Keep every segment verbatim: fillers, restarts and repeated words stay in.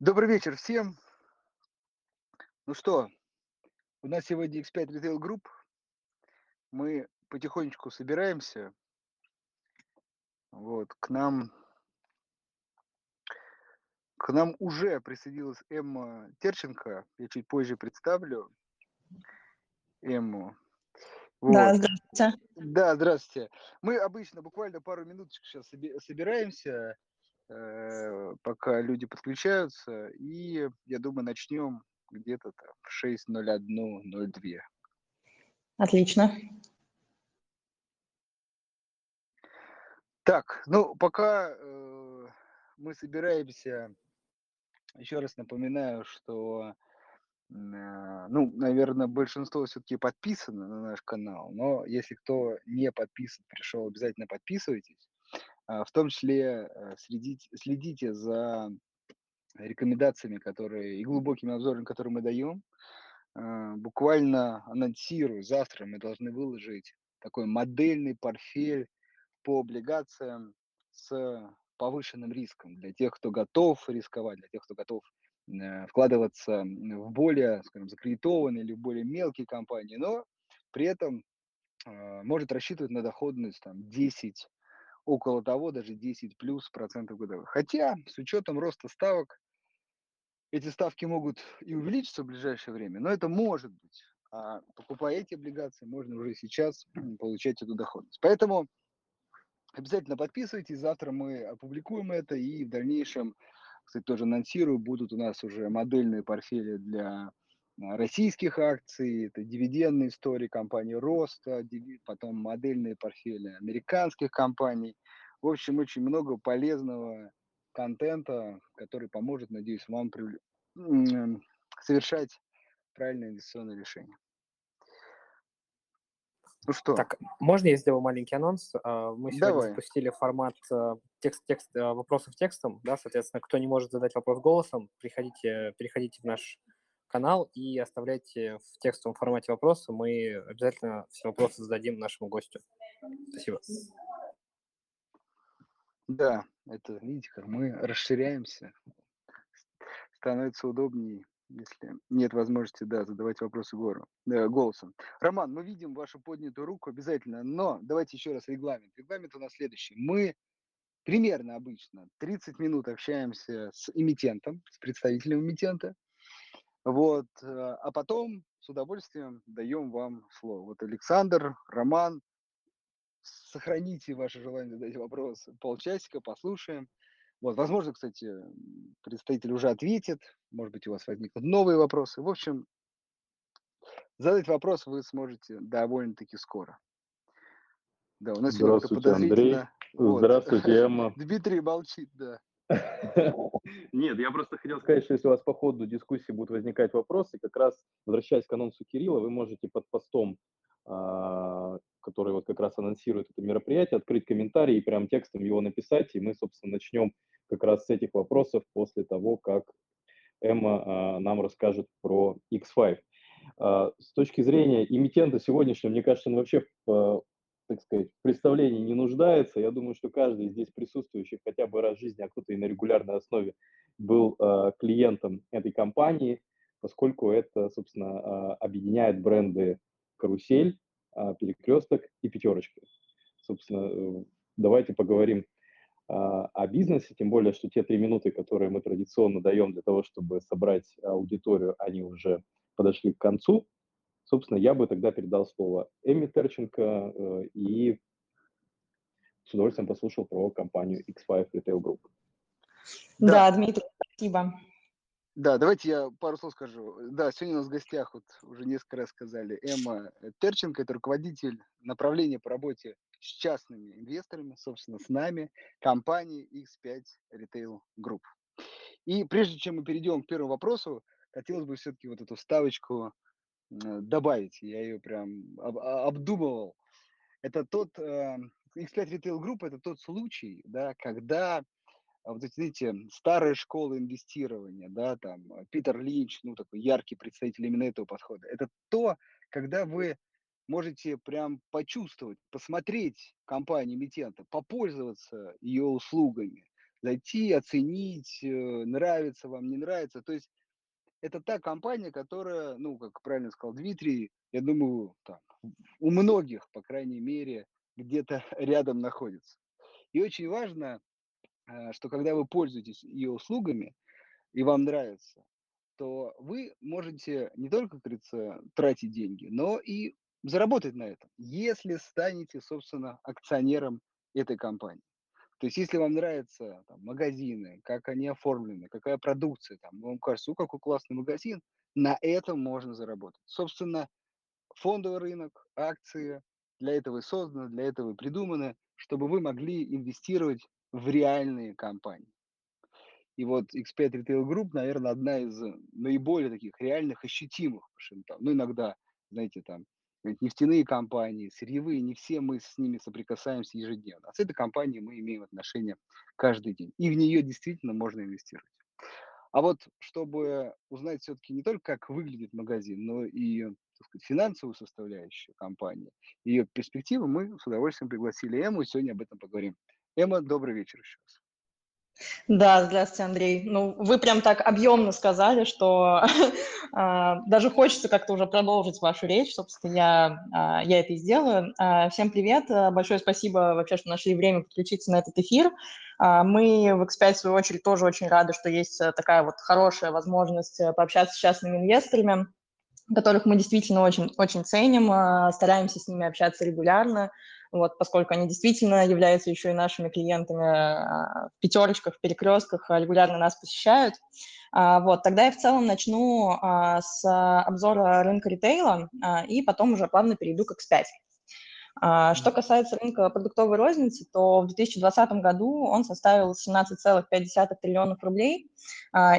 Добрый вечер всем. Ну что, у нас сегодня икс пять Retail Group. Мы потихонечку собираемся. Вот, к нам, к нам уже присоединилась Эмма Терченко. Я чуть позже представлю Эмму. Вот. Да, здравствуйте. Да, здравствуйте. Мы обычно буквально пару минуточек сейчас собираемся, пока люди подключаются, и, я думаю, начнем где-то там в шесть ноль один ноль два. Отлично. Так, ну, пока э, мы собираемся, еще раз напоминаю, что, э, ну, наверное, большинство все-таки подписано на наш канал, но если кто не подписан, пришел, обязательно подписывайтесь. В том числе следите, следите за рекомендациями, которые и глубокими обзорами, которые мы даем. Буквально анонсирую, завтра мы должны выложить такой модельный портфель по облигациям с повышенным риском для тех, кто готов рисковать, для тех, кто готов вкладываться в более, скажем, закредитованные или в более мелкие компании, но при этом может рассчитывать на доходность там, десять процентов. Около того, даже десять плюс процентов годовых. Хотя, с учетом роста ставок, эти ставки могут и увеличиться в ближайшее время, но это может быть. А покупая эти облигации, можно уже сейчас получать эту доходность. Поэтому обязательно подписывайтесь, завтра мы опубликуем это, и в дальнейшем, кстати, тоже анонсирую, будут у нас уже модельные портфели для российских акций, это дивидендные истории компании роста, потом модельные портфели американских компаний. В общем, очень много полезного контента, который поможет, надеюсь, вам прив... совершать правильное инвестиционное решение. Ну что? Так, можно я сделаю маленький анонс? Мы сегодня Давай. Спустили формат текст, текст, вопросов текстом, да, соответственно, кто не может задать вопрос голосом, приходите, переходите в наш канал и оставляйте в текстовом формате вопросы. Мы обязательно все вопросы зададим нашему гостю. Спасибо. Да, это, видите, как мы расширяемся. Становится удобнее, если нет возможности, да, задавать вопросы голосом. Роман, мы видим вашу поднятую руку обязательно, но давайте еще раз регламент. Регламент у нас следующий. Мы примерно обычно тридцать минут общаемся с эмитентом, с представителем эмитента. Вот, а потом с удовольствием даем вам слово. Вот Александр, Роман, сохраните ваше желание задать вопрос. Полчасика, послушаем. Вот, возможно, кстати, представитель уже ответит. Может быть, у вас возникнут новые вопросы. В общем, задать вопрос вы сможете довольно-таки скоро. Да, у нас здравствуйте, Андрей. Вот. Здравствуйте, Эмма. Дмитрий молчит, да. Нет, я просто хотел сказать, что если у вас по ходу дискуссии будут возникать вопросы, как раз, возвращаясь к анонсу Кирилла, вы можете под постом, который вот как раз анонсирует это мероприятие, открыть комментарий и прям текстом его написать, и мы, собственно, начнем как раз с этих вопросов после того, как Эмма нам расскажет про икс пять. С точки зрения эмитента сегодняшнего, мне кажется, он вообще, так сказать, представлений не нуждается. Я думаю, что каждый из здесь присутствующих хотя бы раз в жизни, а кто-то и на регулярной основе был э, клиентом этой компании, поскольку это, собственно, э, объединяет бренды «Карусель», э, «Перекресток» и «Пятерочка». Собственно, э, давайте поговорим э, о бизнесе, тем более, что те три минуты, которые мы традиционно даем для того, чтобы собрать аудиторию, они уже подошли к концу. Собственно, я бы тогда передал слово Эмме Терченко э, и с удовольствием послушал про компанию икс пять Retail Group. Да, да, Дмитрий, спасибо. Да, давайте я пару слов скажу. Да, сегодня у нас в гостях, вот уже несколько раз сказали, Эмма Терченко, это руководитель направления по работе с частными инвесторами, собственно, с нами, компании икс пять Retail Group. И прежде чем мы перейдем к первому вопросу, хотелось бы все-таки вот эту вставочку добавить, я ее прям обдумывал. Это тот, икс пять Retail Group, это тот случай, да, когда, вот видите, старая школа инвестирования, да, там, Питер Линч, ну, такой яркий представитель именно этого подхода, это то, когда вы можете прям почувствовать, посмотреть компанию-эмитента, попользоваться ее услугами, зайти, оценить, нравится вам, не нравится. То есть это та компания, которая, ну, как правильно сказал Дмитрий, я думаю, там, у многих, по крайней мере, где-то рядом находится. И очень важно, что когда вы пользуетесь ее услугами и вам нравится, то вы можете не только, как говорится, тратить деньги, но и заработать на этом, если станете, собственно, акционером этой компании. То есть, если вам нравятся там, магазины, как они оформлены, какая продукция, там, вам кажется, у какой классный магазин, на этом можно заработать. Собственно, фондовый рынок, акции для этого и созданы, для этого и придуманы, чтобы вы могли инвестировать в реальные компании. И вот икс пять Retail Group, наверное, одна из наиболее таких реальных, ощутимых. Там, ну, иногда, знаете, там, нефтяные компании, сырьевые, не все мы с ними соприкасаемся ежедневно. А с этой компанией мы имеем отношение каждый день. И в нее действительно можно инвестировать. А вот чтобы узнать все-таки не только, как выглядит магазин, но и, так сказать, финансовую составляющую компании, ее перспективы, мы с удовольствием пригласили Эмму, и сегодня об этом поговорим. Эмма, добрый вечер еще раз. Да, здравствуйте, Андрей. Ну, вы прям так объемно сказали, что даже хочется как-то уже продолжить вашу речь. Собственно, я, я это и сделаю. Всем привет. Большое спасибо вообще, что нашли время подключиться на этот эфир. Мы в икс пять, в свою очередь, тоже очень рады, что есть такая вот хорошая возможность пообщаться с частными инвесторами, которых мы действительно очень, очень ценим, стараемся с ними общаться регулярно, вот, поскольку они действительно являются еще и нашими клиентами в пятерочках, в перекрестках, регулярно нас посещают. Вот, тогда я в целом начну с обзора рынка ритейла и потом уже плавно перейду к икс пять. Что касается рынка продуктовой розницы, то в две тысячи двадцатом году он составил семнадцать целых пять десятых триллионов рублей,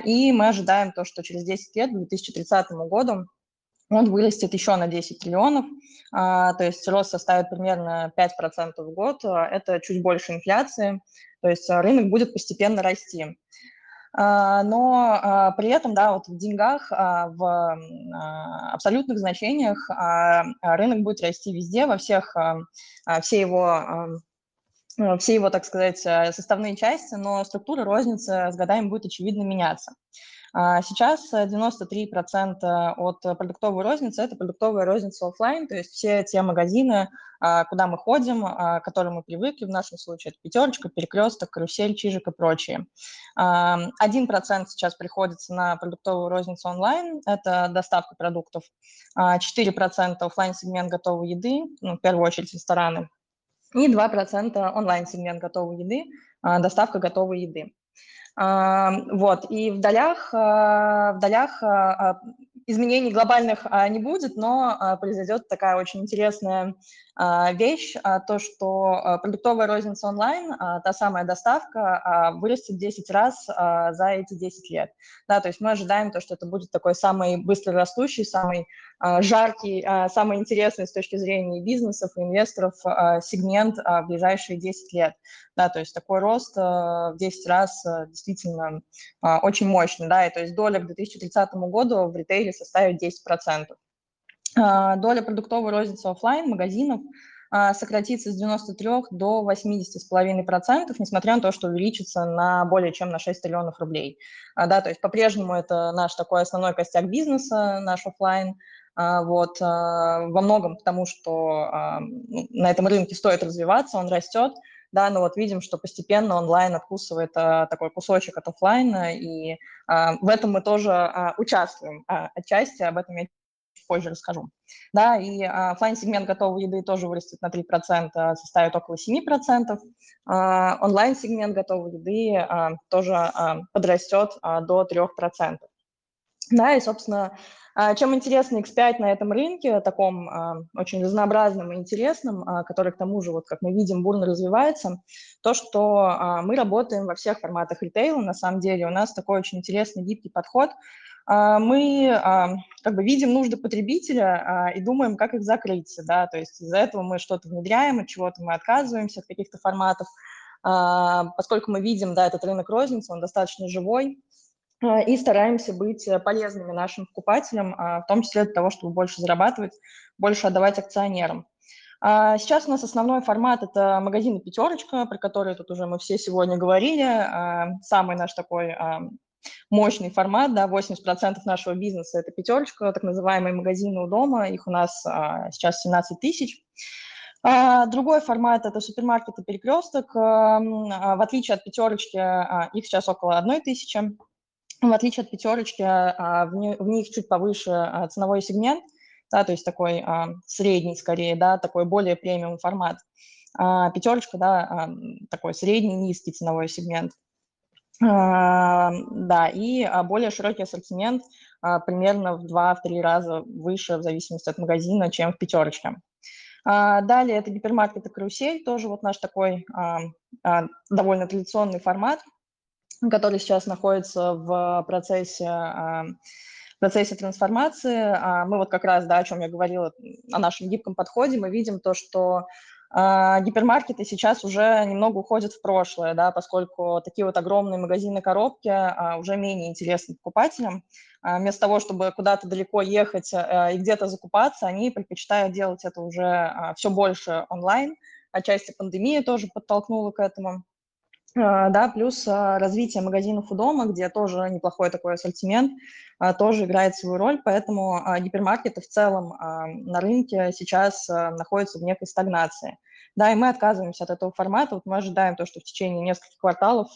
и мы ожидаем то, что через десять лет, к две тысячи тридцатому году, он вырастет еще на десять триллионов, то есть рост составит примерно пять процентов в год, это чуть больше инфляции, то есть рынок будет постепенно расти. Но при этом, да, вот в деньгах, в абсолютных значениях рынок будет расти везде, во всех, все его... все его, так сказать, составные части, но структура розницы с годами будет, очевидно, меняться. Сейчас девяносто три процента от продуктовой розницы – это продуктовая розница офлайн, то есть все те магазины, куда мы ходим, к которым мы привыкли, в нашем случае это «Пятерочка», «Перекресток», «Карусель», «Чижик» и прочие. один процент сейчас приходится на продуктовую розницу онлайн, это доставка продуктов, четыре процента офлайн-сегмент готовой еды, ну, в первую очередь рестораны, и два процента онлайн-сегмент готовой еды, доставка готовой еды. Вот, и в долях, в долях изменений глобальных не будет, но произойдет такая очень интересная вещь, то, что продуктовая розница онлайн, та самая доставка, вырастет десять раз за эти десять лет. Да, то есть мы ожидаем то, что это будет такой самый быстрорастущий, самый жаркий, самый интересный с точки зрения бизнесов и инвесторов сегмент в ближайшие десять лет. Да, то есть такой рост в десять раз действительно очень мощный. Да, и то есть доля к две тысячи тридцатому году в ритейле составит десять процентов. Доля продуктовой розницы офлайн магазинов сократится с девяноста трёх до восьмидесяти целых пяти десятых процента, несмотря на то, что увеличится на более чем на шесть триллионов рублей. Да, то есть по-прежнему это наш такой основной костяк бизнеса, наш офлайн. Вот, во многом потому, что на этом рынке стоит развиваться, он растет. Да, но вот видим, что постепенно онлайн откусывает а, такой кусочек от офлайна, и а, в этом мы тоже а, участвуем а, отчасти, об этом я позже расскажу. Да, и а, офлайн-сегмент готовой еды тоже вырастет на три процента, а, составит около семи процентов. А, онлайн-сегмент готовой еды а, тоже а, подрастет а, до трёх процентов. Да, и, собственно, чем интересен икс пять на этом рынке, таком а, очень разнообразном и интересном, а, который, к тому же, вот как мы видим, бурно развивается, то, что а, мы работаем во всех форматах ритейла, на самом деле у нас такой очень интересный гибкий подход. А, мы а, как бы видим нужды потребителя а, и думаем, как их закрыть, да, то есть из-за этого мы что-то внедряем, от чего-то мы отказываемся, от каких-то форматов, а, поскольку мы видим, да, этот рынок розницы, он достаточно живой, и стараемся быть полезными нашим покупателям, в том числе для того, чтобы больше зарабатывать, больше отдавать акционерам. Сейчас у нас основной формат – это магазины «Пятерочка», про которые тут уже мы все сегодня говорили. Самый наш такой мощный формат, да, восемьдесят процентов нашего бизнеса – это «Пятерочка», так называемые магазины у дома, их у нас сейчас семнадцать тысяч. Другой формат – это супермаркеты «Перекресток». В отличие от «Пятерочки», их сейчас около одной тысячи. В отличие от «Пятерочки», в них чуть повыше ценовой сегмент. Да, то есть такой а, средний, скорее, да, такой более премиум формат. А, пятерочка, да, а, такой средний, низкий ценовой сегмент. А, да, и а, более широкий ассортимент а, примерно в два-три раза выше в зависимости от магазина, чем в пятерочке. А, далее это гипермаркет и «Карусель», тоже вот наш такой а, а, довольно традиционный формат, который сейчас находится в процессе... А, В процессе трансформации мы вот как раз, да, о чем я говорила, о нашем гибком подходе, мы видим то, что гипермаркеты сейчас уже немного уходят в прошлое, да, поскольку такие вот огромные магазины-коробки уже менее интересны покупателям. Вместо того, чтобы куда-то далеко ехать и где-то закупаться, они предпочитают делать это уже все больше онлайн. Отчасти пандемия тоже подтолкнула к этому. Да, плюс развитие магазинов у дома, где тоже неплохой такой ассортимент, тоже играет свою роль, поэтому гипермаркеты в целом на рынке сейчас находятся в некой стагнации. Да, и мы отказываемся от этого формата, вот мы ожидаем то, что в течение нескольких кварталов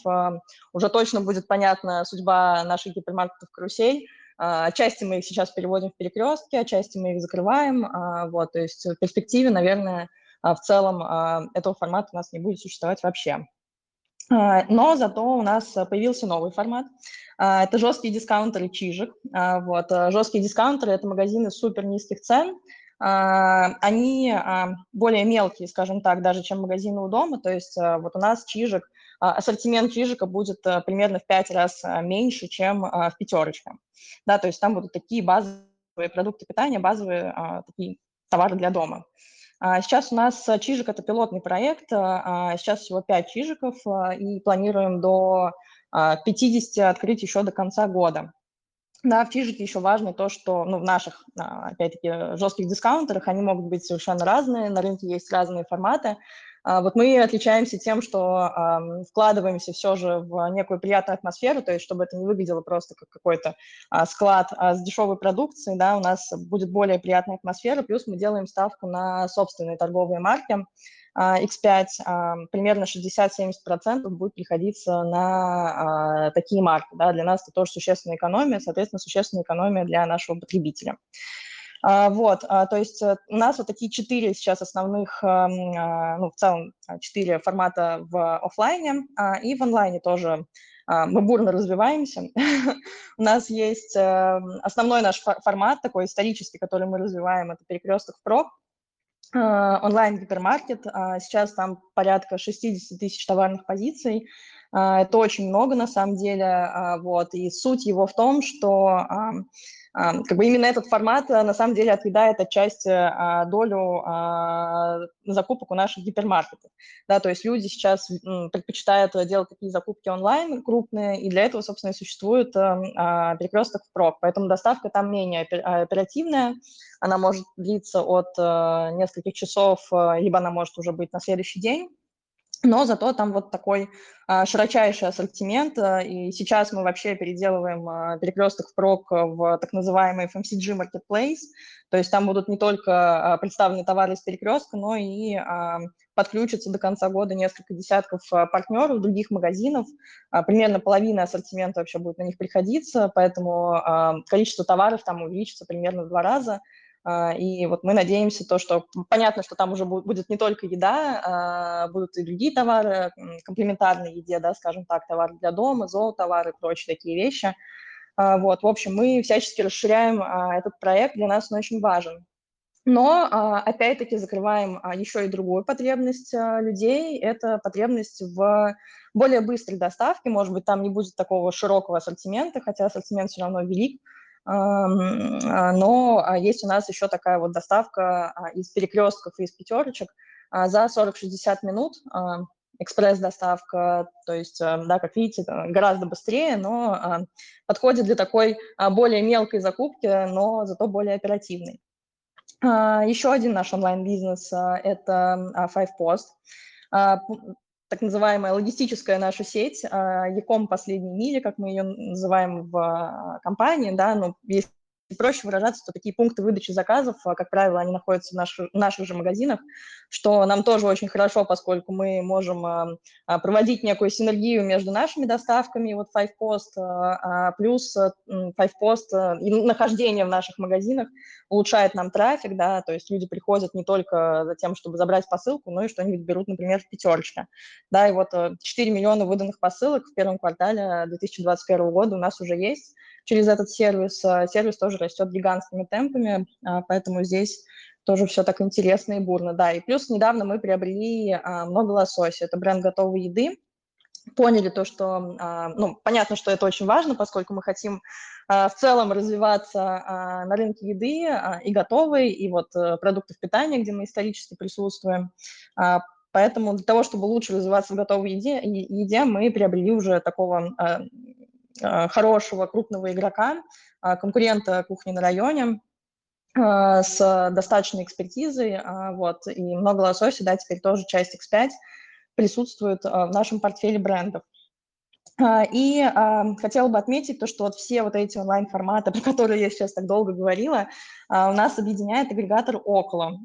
уже точно будет понятна судьба наших гипермаркетов «Карусель». Отчасти мы их сейчас переводим в «Перекрестки», отчасти мы их закрываем, вот, то есть в перспективе, наверное, в целом этого формата у нас не будет существовать вообще. Но зато у нас появился новый формат. Это жесткие дискаунтеры «Чижик». Вот. Жесткие дискаунтеры – это магазины супер низких цен. Они более мелкие, скажем так, даже чем магазины у дома. То есть вот у нас «Чижик», ассортимент «Чижика» будет примерно в пять раз меньше, чем в «Пятерочке». Да, то есть там будут такие базовые продукты питания, базовые такие товары для дома. Сейчас у нас «Чижик» – это пилотный проект, сейчас всего пять «Чижиков», и планируем до пятидесяти открыть еще до конца года. Да, в «Чижике» еще важно то, что, ну, в наших, опять-таки, жестких дискаунтерах они могут быть совершенно разные, на рынке есть разные форматы. Вот мы отличаемся тем, что вкладываемся все же в некую приятную атмосферу, то есть чтобы это не выглядело просто как какой-то склад с дешевой продукцией, да, у нас будет более приятная атмосфера, плюс мы делаем ставку на собственные торговые марки икс пять, примерно шестьдесят-семьдесят процентов будет приходиться на такие марки, да, для нас это тоже существенная экономия, соответственно, существенная экономия для нашего потребителя. Вот, то есть у нас вот такие четыре сейчас основных, ну, в целом, четыре формата в офлайне, и в онлайне тоже мы бурно развиваемся. У нас есть основной наш формат, такой исторический, который мы развиваем, это «Перекресток Впрок», онлайн-гипермаркет, сейчас там порядка шестьдесят тысяч товарных позиций, это очень много на самом деле, вот, и суть его в том, что... Как бы именно этот формат на самом деле отъедает отчасти долю закупок у наших гипермаркетов. Да, то есть люди сейчас предпочитают делать такие закупки онлайн крупные, и для этого, собственно, и существует «Перекресток Впрок». Поэтому доставка там менее оперативная, она может длиться от нескольких часов, либо она может уже быть на следующий день. Но зато там вот такой а, широчайший ассортимент, а, и сейчас мы вообще переделываем а, «Перекресток Впрок» в так называемый эф эм си джи Marketplace, то есть там будут не только а, представлены товары из «Перекрестка», но и а, подключатся до конца года несколько десятков а, партнеров других магазинов, а, примерно половина ассортимента вообще будет на них приходиться, поэтому а, количество товаров там увеличится примерно в два раза. И вот мы надеемся, то, что понятно, что там уже будет не только еда, будут и другие товары, комплементарные еде, да, скажем так, товары для дома, зоотовары и прочие такие вещи. Вот, в общем, мы всячески расширяем этот проект, для нас он очень важен. Но, опять-таки, закрываем еще и другую потребность людей, это потребность в более быстрой доставке, может быть, там не будет такого широкого ассортимента, хотя ассортимент все равно велик. Но есть у нас еще такая вот доставка из «Перекрестков» и из «Пятерочек» за сорок-шестьдесят минут, экспресс-доставка, то есть, да, как видите, гораздо быстрее, но подходит для такой более мелкой закупки, но зато более оперативной. Еще один наш онлайн-бизнес – это пять пост, так называемая логистическая наша сеть, e-com последней мили, как мы ее называем в компании, да, но если проще выражаться, то такие пункты выдачи заказов, как правило, они находятся в наших, наших же магазинах, что нам тоже очень хорошо, поскольку мы можем проводить некую синергию между нашими доставками, вот пять пост, плюс пять пост и нахождение в наших магазинах улучшает нам трафик, да, то есть люди приходят не только за тем, чтобы забрать посылку, но и что-нибудь берут, например, в пятерочке, да, и вот четыре миллиона выданных посылок в первом квартале две тысячи двадцать первого года у нас уже есть через этот сервис, сервис тоже растет гигантскими темпами, поэтому здесь тоже все так интересно и бурно, да, и плюс недавно мы приобрели «Много лосося», это бренд готовой еды, поняли то, что, ну, понятно, что это очень важно, поскольку мы хотим в целом развиваться на рынке еды и готовой, и вот продуктов питания, где мы исторически присутствуем, поэтому для того, чтобы лучше развиваться в готовой еде, еде мы приобрели уже такого хорошего крупного игрока, конкурента кухни на районе с достаточной экспертизой, вот, и «Много лосося», да, теперь тоже часть икс пять присутствует в нашем портфеле брендов. И хотела бы отметить то, что вот все вот эти онлайн-форматы, про которые я сейчас так долго говорила, у нас объединяет агрегатор «Около»,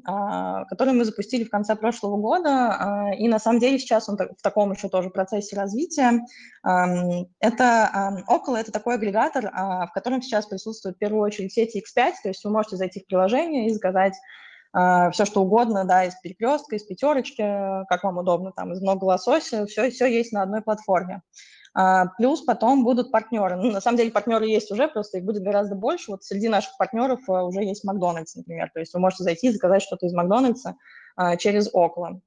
который мы запустили в конце прошлого года, и на самом деле сейчас он в таком еще тоже процессе развития. Это «Около» — это такой агрегатор, в котором сейчас присутствуют в первую очередь сети икс пять, то есть вы можете зайти в приложение и заказать все, что угодно, да, из «Перекрестка», из «Пятерочки», как вам удобно, там, из «Много лосося», все, все есть на одной платформе. Плюс потом будут партнеры. Ну, на самом деле партнеры есть уже, просто их будет гораздо больше. Вот среди наших партнеров уже есть Макдональдс, например. То есть вы можете зайти и заказать что-то из Макдональдса через «Около».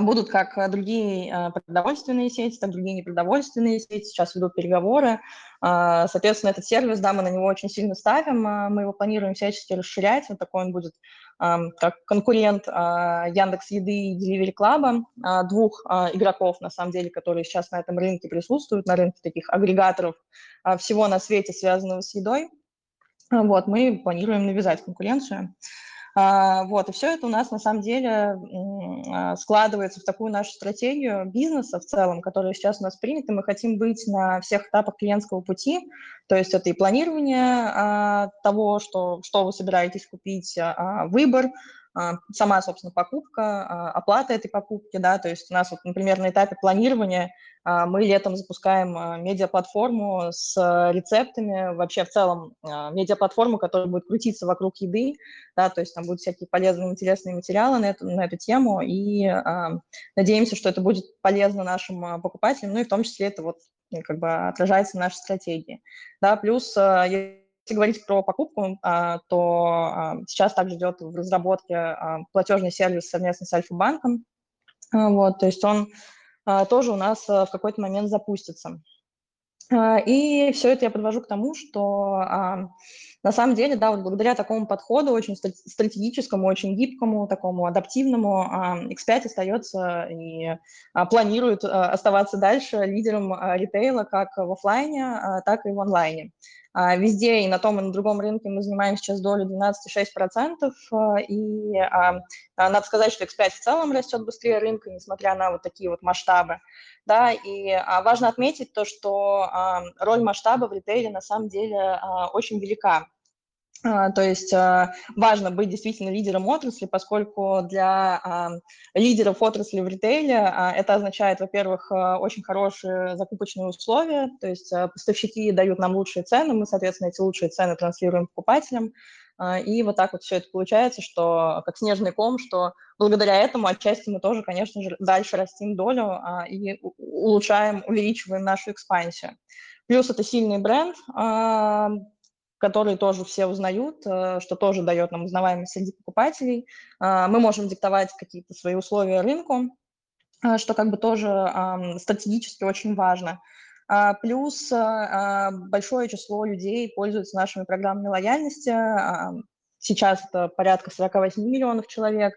Будут как другие продовольственные сети, так другие непродовольственные сети. Сейчас ведут переговоры. Соответственно, этот сервис, да, мы на него очень сильно ставим. Мы его планируем всячески расширять. Вот такой он будет как конкурент Яндекс.Еды и Delivery Club, двух игроков, на самом деле, которые сейчас на этом рынке присутствуют, на рынке таких агрегаторов всего на свете, связанного с едой. Вот, мы планируем навязать конкуренцию. Вот, и все это у нас, на самом деле, складывается в такую нашу стратегию бизнеса в целом, которая сейчас у нас принята. Мы хотим быть на всех этапах клиентского пути, то есть это и планирование того, что, что вы собираетесь купить, выбор, сама, собственно, покупка, оплата этой покупки, да, то есть у нас, вот, например, на этапе планирования мы летом запускаем медиаплатформу с рецептами, вообще в целом медиаплатформу, которая будет крутиться вокруг еды, да, то есть там будут всякие полезные, интересные материалы на эту, на эту тему, и а, надеемся, что это будет полезно нашим покупателям, ну и в том числе это вот как бы отражается в нашей стратегии, да, плюс если говорить про покупку, то сейчас также идет в разработке платежный сервис совместно с Альфа-банком, вот, то есть он тоже у нас в какой-то момент запустится. И все это я подвожу к тому, что на самом деле, да, вот благодаря такому подходу, очень стратегическому, очень гибкому, такому адаптивному, икс пять остается и планирует оставаться дальше лидером ритейла как в офлайне, так и в онлайне. Везде и на том, и на другом рынке мы занимаем сейчас долю двенадцать целых шесть десятых процента, и надо сказать, что икс пять в целом растет быстрее рынка, несмотря на вот такие вот масштабы. Да, и важно отметить то, что роль масштаба в ритейле на самом деле очень велика. То есть важно быть действительно лидером отрасли, поскольку для лидеров отрасли в ритейле это означает, во-первых, очень хорошие закупочные условия, то есть поставщики дают нам лучшие цены, мы, соответственно, эти лучшие цены транслируем покупателям, и вот так вот все это получается, что как снежный ком, что благодаря этому отчасти мы тоже, конечно же, дальше растим долю и улучшаем, увеличиваем нашу экспансию. Плюс это сильный бренд, которые тоже все узнают, что тоже дает нам узнаваемость среди покупателей. Мы можем диктовать какие-то свои условия рынку, что как бы тоже стратегически очень важно. Плюс большое число людей пользуются нашими программами лояльности. Сейчас это порядка сорок восемь миллионов человек.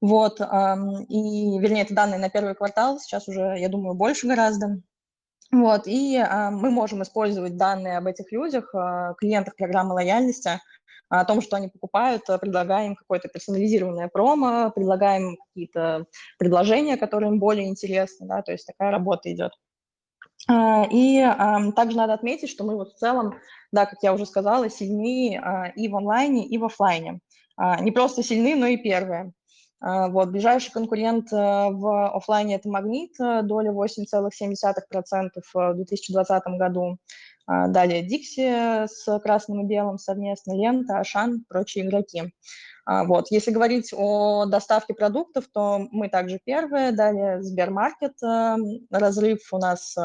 Вот. И, вернее, это данные на первый квартал. Сейчас уже, я думаю, больше гораздо. Вот, и а, мы можем использовать данные об этих людях, а, клиентах программы лояльности, о том, что они покупают, предлагаем какое-то персонализированное промо, предлагаем какие-то предложения, которые им более интересны, да, то есть такая работа идет. И также надо отметить, что мы вот в целом, да, как я уже сказала, сильны и в онлайне, и в офлайне. Не просто сильны, но и первые. Вот, ближайший конкурент в офлайне – это «Магнит», доля восемь целых семь десятых процента в две тысячи двадцатом году. Далее «Дикси» с «Красным и белым» совместно, «Лента», «Ашан», прочие игроки. Вот. Если говорить о доставке продуктов, то мы также первые. Далее «Сбермаркет», разрыв у нас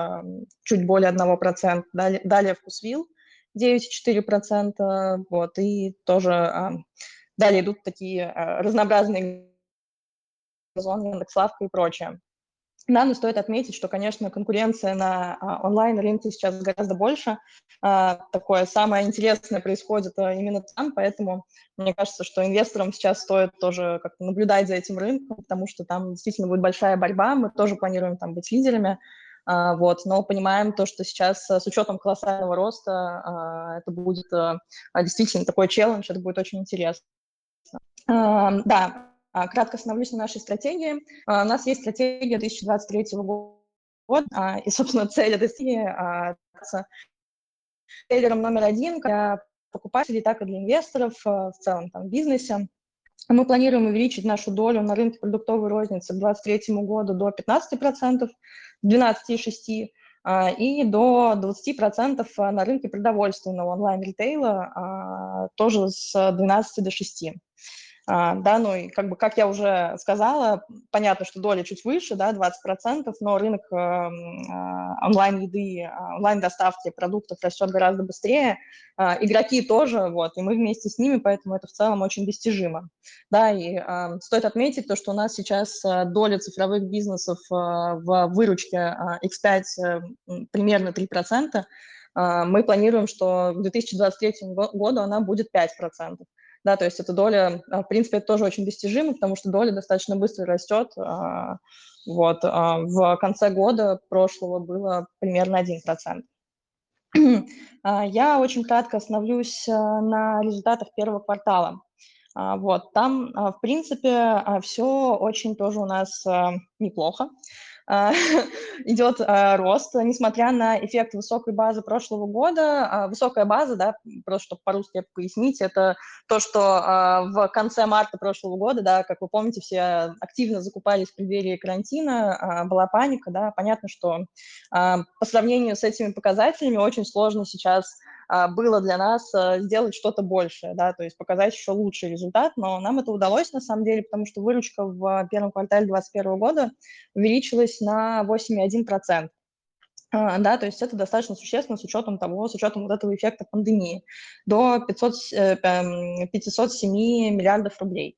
чуть более одного процента. Далее, далее «Вкусвилл» девять целых четыре десятых процента. Вот. И тоже далее идут такие разнообразные «Озон», «Яндекс.Лавка» и прочее. Да, но стоит отметить, что, конечно, конкуренция на а, онлайн-рынке сейчас гораздо больше. А, такое самое интересное происходит а, именно там, поэтому мне кажется, что инвесторам сейчас стоит тоже как-то наблюдать за этим рынком, потому что там действительно будет большая борьба, мы тоже планируем там быть лидерами, а, вот, но понимаем то, что сейчас а, с учетом колоссального роста а, это будет а, действительно такой челлендж, это будет очень интересно. А, да. Кратко остановлюсь на нашей стратегии. У нас есть стратегия две тысячи двадцать третьего года, и, собственно, цель этой стратегии – трейдером номер один для покупателей, так и для инвесторов в целом там, в бизнесе. Мы планируем увеличить нашу долю на рынке продуктовой розницы к две тысячи двадцать третьему году до пятнадцати процентов, двенадцати целых шести десятых процента. И до двадцати процентов на рынке продовольственного онлайн-ритейла тоже с двенадцати до шести процентов. Да, ну и как бы, как я уже сказала, понятно, что доля чуть выше, да, двадцать процентов, но рынок э, онлайн-еды, онлайн-доставки продуктов растет гораздо быстрее, э, игроки тоже, вот, и мы вместе с ними, поэтому это в целом очень достижимо. Да, и э, стоит отметить то, что у нас сейчас доля цифровых бизнесов э, в выручке э, икс пять э, примерно три процента, э, мы планируем, что к две тысячи двадцать третьему году она будет пять процентов. Да, то есть эта доля, в принципе, это тоже очень достижимо, потому что доля достаточно быстро растет. Вот, в конце года прошлого было примерно один процент. Я очень кратко остановлюсь на результатах первого квартала. Вот, там, в принципе, все очень тоже у нас неплохо. Идет рост, несмотря на эффект высокой базы прошлого года. Высокая база, да, просто чтобы по-русски пояснить, это то, что в конце марта прошлого года, да, как вы помните, все активно закупались в преддверии карантина, была паника, да, понятно, что по сравнению с этими показателями очень сложно сейчас было для нас сделать что-то большее, да, то есть показать еще лучший результат, но нам это удалось на самом деле, потому что выручка в первом квартале две тысячи двадцать первого года увеличилась на восемь целых одна десятая процента. Да, то есть это достаточно существенно с учетом того, с учетом вот этого эффекта пандемии, до пятисот семи миллиардов рублей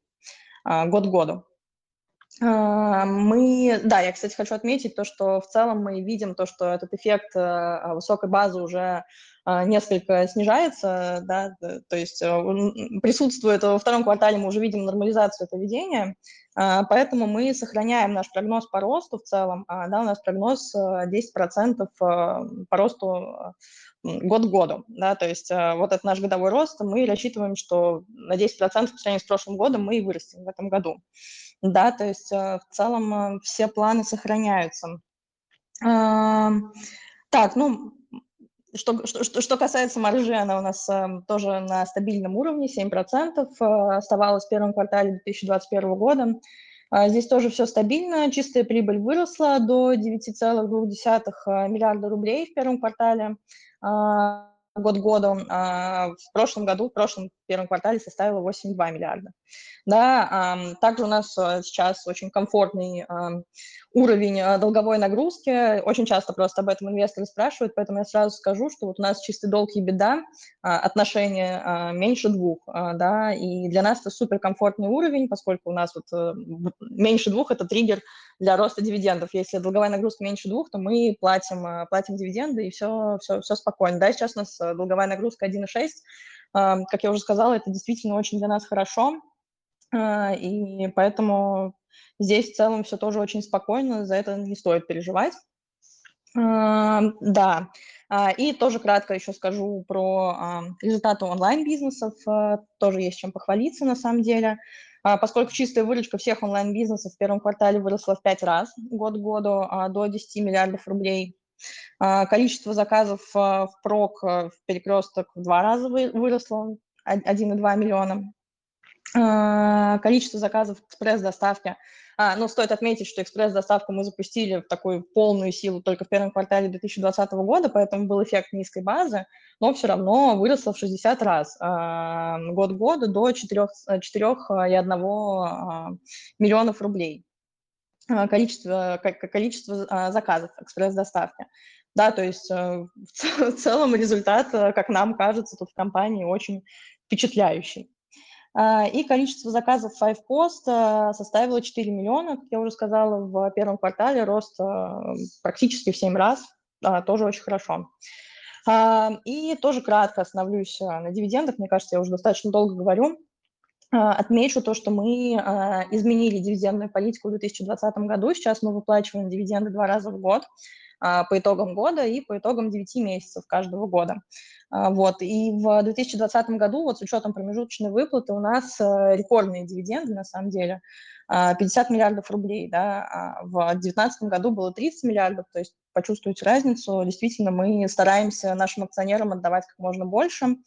год к году. Мы, да, я, кстати, хочу отметить то, что в целом мы видим то, что этот эффект высокой базы уже несколько снижается, да, то есть присутствует во втором квартале, мы уже видим нормализацию поведения, поэтому мы сохраняем наш прогноз по росту в целом, да, у нас прогноз десять процентов по росту год к году, да, то есть вот этот наш годовой рост, мы рассчитываем, что на десять процентов по сравнению с прошлым годом мы и вырастем в этом году, да, то есть в целом все планы сохраняются. Так, ну... Что, что, что касается маржи, она у нас э, тоже на стабильном уровне, семь процентов, э, оставалась в первом квартале две тысячи двадцать первого года. Э, здесь тоже все стабильно, чистая прибыль выросла до девяти целых двух десятых миллиарда рублей в первом квартале э, год к году. Э, в прошлом году, в прошлом первом квартале составила восемь целых две десятых миллиарда. Да, э, также у нас сейчас очень комфортный э, уровень долговой нагрузки, очень часто просто об этом инвесторы спрашивают, поэтому я сразу скажу, что вот у нас чистый долг и беда, отношение меньше двух, да, и для нас это суперкомфортный уровень, поскольку у нас вот меньше двух – это триггер для роста дивидендов. Если долговая нагрузка меньше двух, то мы платим, платим дивиденды, и все, все, все спокойно. Да, сейчас у нас долговая нагрузка один целых шесть десятых, как я уже сказала, это действительно очень для нас хорошо, и поэтому... Здесь в целом все тоже очень спокойно, за это не стоит переживать. Да, и тоже кратко еще скажу про результаты онлайн-бизнесов, тоже есть чем похвалиться на самом деле, поскольку чистая выручка всех онлайн-бизнесов в первом квартале выросла в пять раз год к году до десяти миллиардов рублей. Количество заказов в Впрок, в Перекресток в два раза выросло, один и два миллиона. Количество заказов экспресс-доставки. А, ну, стоит отметить, что экспресс-доставку мы запустили в такую полную силу только в первом квартале две тысячи двадцатого года, поэтому был эффект низкой базы, но все равно выросло в шестьдесят раз а, год к году до четырёх и одного миллионов рублей. А, количество, количество а, заказов экспресс-доставки. Да, то есть в целом результат, как нам кажется, тут в компании очень впечатляющий. И количество заказов пять пост составило четыре миллиона, как я уже сказала, в первом квартале рост практически в семь раз, тоже очень хорошо. И тоже кратко остановлюсь на дивидендах, мне кажется, я уже достаточно долго говорю. Отмечу то, что мы изменили дивидендную политику в две тысячи двадцатом году, сейчас мы выплачиваем дивиденды два раза в год по итогам года и по итогам девяти месяцев каждого года. Вот. И в две тысячи двадцатом году, вот с учетом промежуточной выплаты, у нас рекордные дивиденды, на самом деле, пятьдесят миллиардов рублей. Да? В две тысячи девятнадцатом году было тридцать миллиардов, то есть почувствовать разницу. Действительно, мы стараемся нашим акционерам отдавать как можно больше.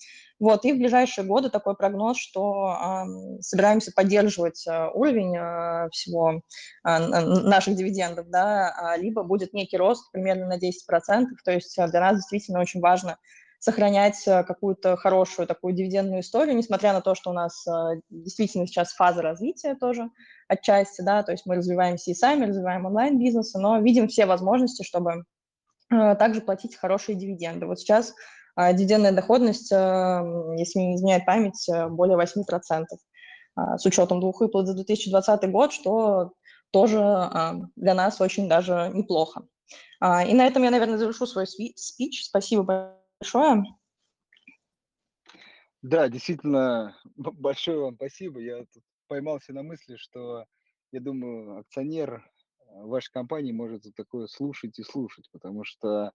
Вот. И в ближайшие годы такой прогноз, что э, собираемся поддерживать уровень э, всего э, наших дивидендов, да? Либо будет некий рост примерно на десять процентов. То есть для нас действительно очень важно сохранять какую-то хорошую такую дивидендную историю, несмотря на то, что у нас действительно сейчас фаза развития тоже отчасти, да, то есть мы развиваемся и сами, развиваем онлайн-бизнесы, но видим все возможности, чтобы также платить хорошие дивиденды. Вот сейчас дивидендная доходность, если не изменяет память, более восьми процентов с учетом двух выплат за две тысячи двадцатый год, что тоже для нас очень даже неплохо. И на этом я, наверное, завершу свой спич. Спасибо большое. Большое. Да, действительно, большое вам спасибо. Я тут поймался на мысли, что, я думаю, акционер вашей компании может такое слушать и слушать, потому что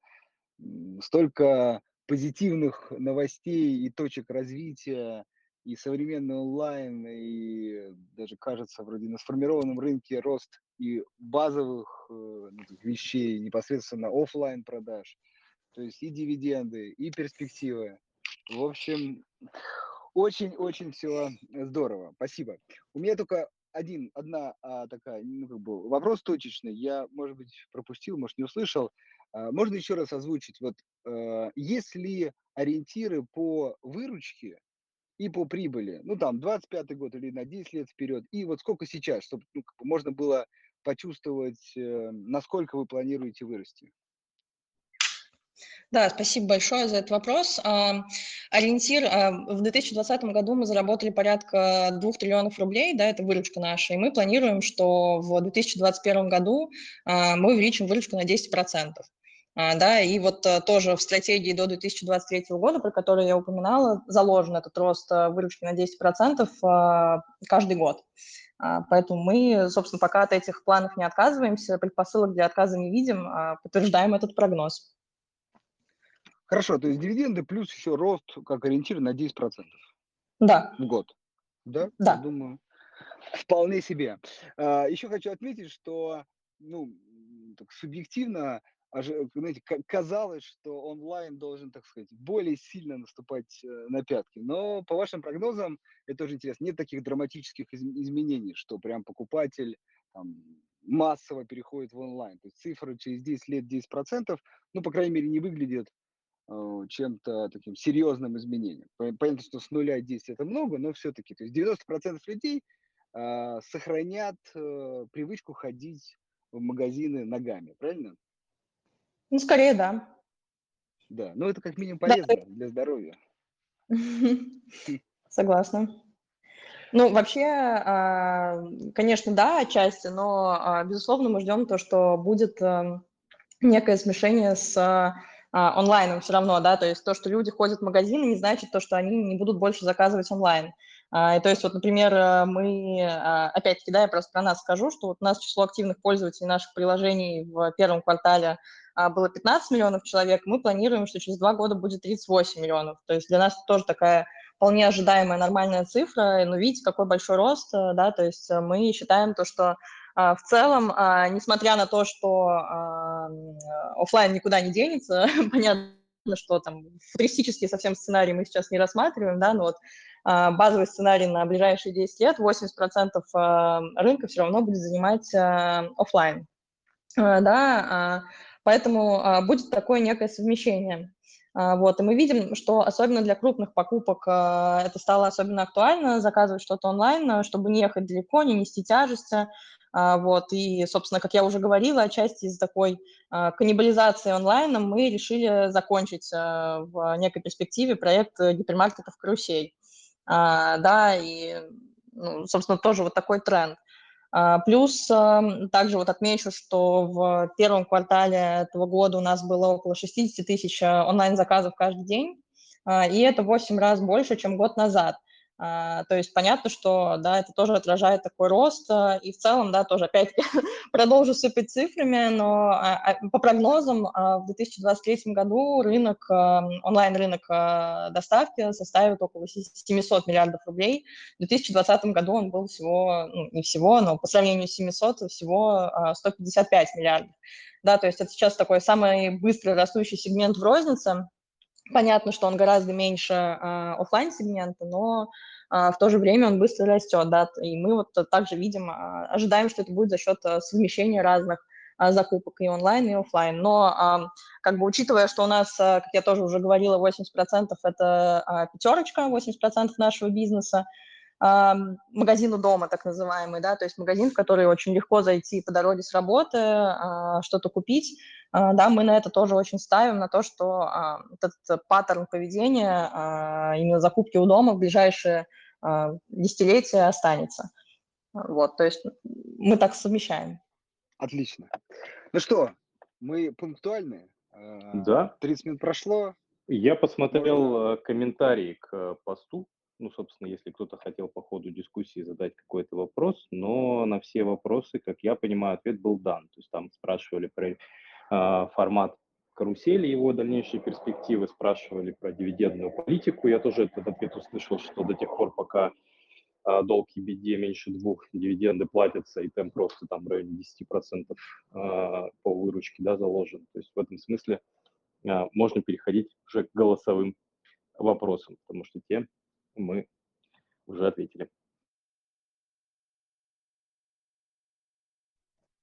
столько позитивных новостей и точек развития, и современный онлайн, и даже, кажется, вроде на сформированном рынке рост и базовых вещей, непосредственно офлайн продаж. То есть и дивиденды, и перспективы. В общем, очень-очень все здорово. Спасибо. У меня только один, одна а, такая, ну, как бы вопрос точечный. Я, может быть, пропустил, может, не услышал. А, можно еще раз озвучить. Вот а, есть ли ориентиры по выручке и по прибыли? Ну, там, двадцать пятый год или на десять лет вперед. И вот сколько сейчас, чтобы ну, можно было почувствовать, насколько вы планируете вырасти? Да, спасибо большое за этот вопрос. Ориентир. В две тысячи двадцатом году мы заработали порядка двух триллионов рублей, да, это выручка наша, и мы планируем, что в две тысячи двадцать первом году мы увеличим выручку на десять процентов. Да, и вот тоже в стратегии до две тысячи двадцать третьего года, про которую я упоминала, заложен этот рост выручки на десять процентов каждый год. Поэтому мы, собственно, пока от этих планов не отказываемся, предпосылок для отказа не видим, подтверждаем этот прогноз. Хорошо, то есть дивиденды плюс еще рост, как ориентир, на десять процентов да. в год. Да? Да. Я думаю, вполне себе. Еще хочу отметить, что ну, так субъективно, знаете, казалось, что онлайн должен, так сказать, более сильно наступать на пятки. Но по вашим прогнозам, это тоже интересно, нет таких драматических изменений, что прям покупатель там, массово переходит в онлайн. То есть цифра через десять лет десять процентов, ну, по крайней мере, не выглядит чем-то таким серьезным изменением. Понятно, что с нуля десять это много, но все-таки. То есть девяносто процентов людей э, сохранят э, привычку ходить в магазины ногами, правильно? Ну, скорее, да. Да, но это как минимум полезно да. для здоровья. Согласна. Ну, вообще, конечно, да, отчасти, но, безусловно, мы ждем то, что будет некое смешение с онлайном все равно, да, то есть то, что люди ходят в магазины, не значит то, что они не будут больше заказывать онлайн. И то есть вот, например, мы, опять-таки, да, я просто про нас скажу, что вот у нас число активных пользователей наших приложений в первом квартале было пятнадцать миллионов человек, мы планируем, что через два года будет тридцать восемь миллионов. То есть для нас тоже такая вполне ожидаемая нормальная цифра, но видите, какой большой рост, да, то есть мы считаем то, что в целом, несмотря на то, что офлайн никуда не денется, понятно, что там футуристические совсем сценарии мы сейчас не рассматриваем, да, но вот базовый сценарий на ближайшие десять лет, восемьдесят процентов рынка все равно будет занимать офлайн, да, поэтому будет такое некое совмещение. Вот, и мы видим, что особенно для крупных покупок это стало особенно актуально, заказывать что-то онлайн, чтобы не ехать далеко, не нести тяжести. Вот, и, собственно, как я уже говорила, отчасти из такой каннибализации онлайна мы решили закончить в некой перспективе проект гипермаркетов «Карусель». Да, и, ну, собственно, тоже вот такой тренд. Плюс также вот отмечу, что в первом квартале этого года у нас было около шестьдесят тысяч онлайн-заказов каждый день, и это восемь раз больше, чем год назад. То есть понятно, что да, это тоже отражает такой рост, и в целом, да, тоже опять продолжу сыпать цифрами, но по прогнозам в две тысячи двадцать третьем году рынок, онлайн-рынок доставки составит около семьсот миллиардов рублей. В две тысячи двадцатом году он был всего, ну, не всего, но по сравнению с семьюстами, всего сто пятьдесят пять миллиардов. Да, то есть это сейчас такой самый быстро растущий сегмент в рознице. Понятно, что он гораздо меньше а, офлайн-сегмента, но а, в то же время он быстро растет, да, и мы вот также видим, а, ожидаем, что это будет за счет а, совмещения разных а, закупок и онлайн, и офлайн. Но а, как бы учитывая, что у нас, а, как я тоже уже говорила, восемьдесят процентов это а, пятерочка, восемьдесят процентов нашего бизнеса, а, магазин у дома, так называемый, да, то есть магазин, в который очень легко зайти по дороге с работы, а, что-то купить. Да, мы на это тоже очень ставим, на то, что а, этот паттерн поведения, а, именно закупки у дома в ближайшие а, десятилетия останется. Вот, то есть мы так совмещаем. Отлично. Ну что, мы пунктуальны? Да. тридцать минут прошло. Я посмотрел Можно... комментарии к посту. Ну, собственно, если кто-то хотел по ходу дискуссии задать какой-то вопрос, но на все вопросы, как я понимаю, ответ был дан. То есть там спрашивали про... формат «Карусели», его дальнейшие перспективы, спрашивали про дивидендную политику. Я тоже этот ответ услышал, что до тех пор, пока долг и би ди меньше двух, дивиденды платятся, и темп роста там в районе десять процентов по выручке, да, заложен. То есть в этом смысле можно переходить уже к голосовым вопросам, потому что те мы уже ответили.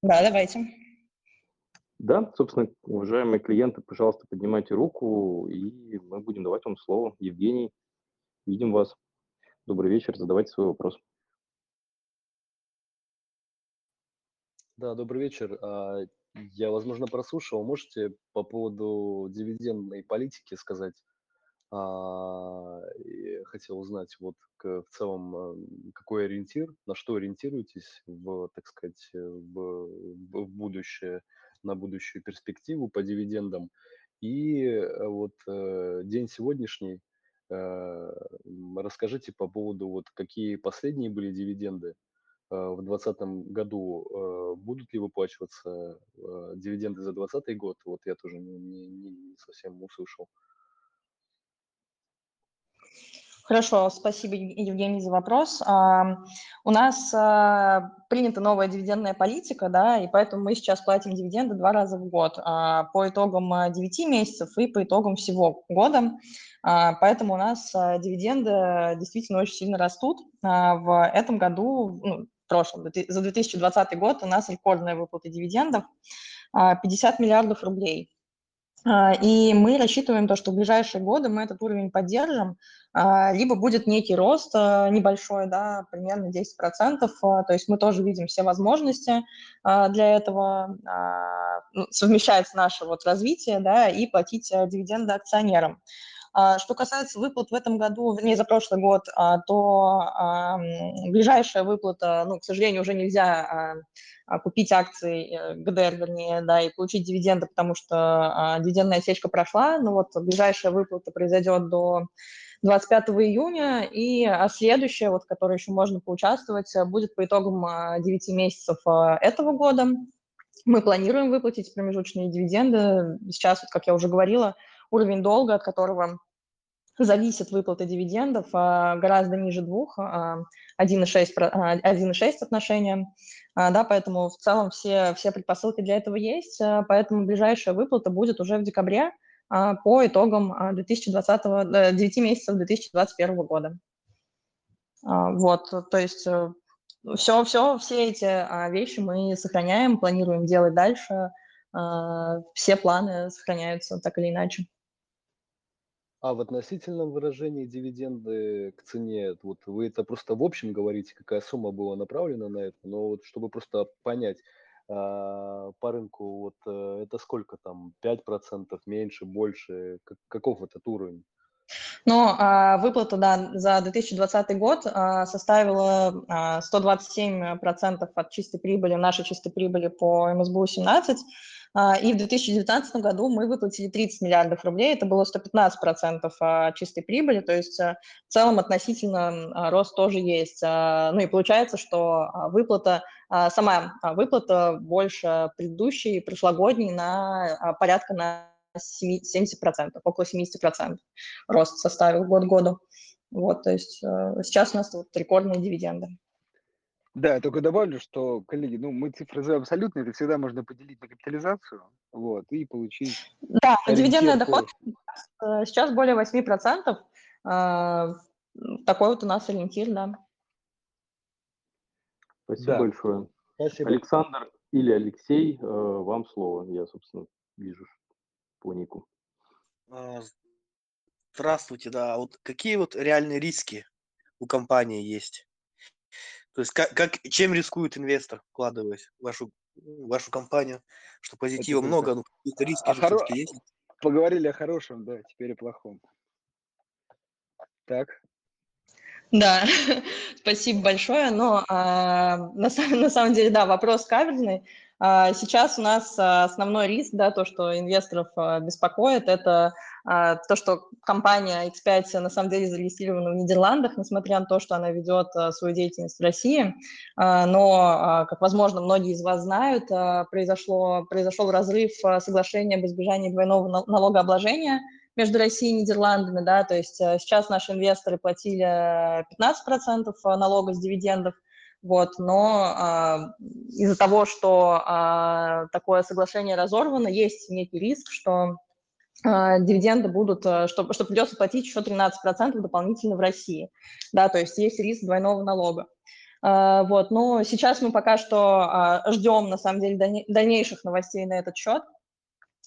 Да, давайте. Да, собственно, уважаемые клиенты, пожалуйста, поднимайте руку, и мы будем давать вам слово. Евгений, видим вас. Добрый вечер, задавайте свой вопрос. Да, добрый вечер. Я, возможно, прослушал. Можете по поводу дивидендной политики сказать? Хотел узнать, вот в целом, какой ориентир, на что ориентируетесь, в, так сказать, в, в будущее, на будущую перспективу по дивидендам. И вот э, день сегодняшний, э, расскажите по поводу, вот какие последние были дивиденды э, в двадцатом году, э, будут ли выплачиваться э, дивиденды за двадцатый год, вот я тоже не, не, не совсем услышал. Хорошо, спасибо, Евгений, за вопрос. У нас принята новая дивидендная политика, да, и поэтому мы сейчас платим дивиденды два раза в год по итогам девяти месяцев и по итогам всего года. Поэтому у нас дивиденды действительно очень сильно растут. В этом году, ну, в прошлом, за две тысячи двадцатый год у нас рекордная выплата дивидендов пятьдесят миллиардов рублей. И мы рассчитываем то, что в ближайшие годы мы этот уровень поддержим, либо будет некий рост небольшой, да, примерно десять процентов, то есть мы тоже видим все возможности для этого, совмещается наше вот развитие, да, и платить дивиденды акционерам. Что касается выплат в этом году, вернее, за прошлый год, то ближайшая выплата, ну, к сожалению, уже нельзя купить акции ГДР, вернее, да, и получить дивиденды, потому что дивидендная отсечка прошла, но вот ближайшая выплата произойдет до двадцать пятого июня, и следующая, вот, в которой еще можно поучаствовать, будет по итогам девяти месяцев этого года. Мы планируем выплатить промежуточные дивиденды. Сейчас, вот, как я уже говорила, уровень долга, от которого зависит выплаты дивидендов, гораздо ниже двух, один и шесть отношения. Да, поэтому в целом все, все предпосылки для этого есть. Поэтому ближайшая выплата будет уже в декабре по итогам две тысячи двадцатого, девяти месяцев две тысячи двадцать первого года. Вот, то есть... Все, все, все эти вещи мы сохраняем, планируем делать дальше. Все планы сохраняются так или иначе. А в относительном выражении дивиденды к цене, вот вы это просто в общем говорите, какая сумма была направлена на это, но вот чтобы просто понять, по рынку вот это сколько там, пять процентов, меньше, больше, каков этот уровень? Но а, выплата, да, за две тысячи двадцатый год а, составила а, сто двадцать семь процентов от чистой прибыли, нашей чистой прибыли по эм эс бэ у семнадцать, а, и в две тысячи девятнадцатом году мы выплатили тридцать миллиардов рублей, это было сто пятнадцать процентов от чистой прибыли, то есть а, в целом относительно а, рост тоже есть. А, ну и получается, что выплата, а, сама выплата больше предыдущей, прошлогодней на а, порядка на... семьдесят процентов, около семьдесят процентов рост составил год к году. Вот, то есть сейчас у нас вот рекордные дивиденды. Да, я только добавлю, что, коллеги, ну, мы цифры за абсолютные, это всегда можно поделить на капитализацию, вот, и получить... Да, дивидендный доход сейчас более восемь процентов, такой вот у нас ориентир, да. Спасибо да. большое. Спасибо. Александр или Алексей, вам слово, я, собственно, вижу. Нику. Здравствуйте, да. Вот какие вот реальные риски у компании есть? То есть как, как чем рискует инвестор, вкладываясь в вашу, в вашу компанию, что позитива это много, но какие-то риски а хоро... есть? Поговорили о хорошем, да, теперь о плохом. Так. Да, спасибо большое. Но а, на, на самом деле, да, вопрос каверзный. Сейчас у нас основной риск, да, то, что инвесторов беспокоит, это то, что компания икс пять на самом деле зарегистрирована в Нидерландах, несмотря на то, что она ведет свою деятельность в России. Но, как возможно, многие из вас знают, произошло, произошел разрыв соглашения об избежании двойного налогообложения между Россией и Нидерландами. Да, то есть сейчас наши инвесторы платили пятнадцать процентов налога с дивидендов. Вот, но э, из-за того, что э, такое соглашение разорвано, есть некий риск, что э, дивиденды будут, э, что, что придется платить еще тринадцать процентов дополнительно в России. Да, то есть есть риск двойного налога. Э, вот, но сейчас мы пока что э, ждем, на самом деле, дальнейших новостей на этот счет.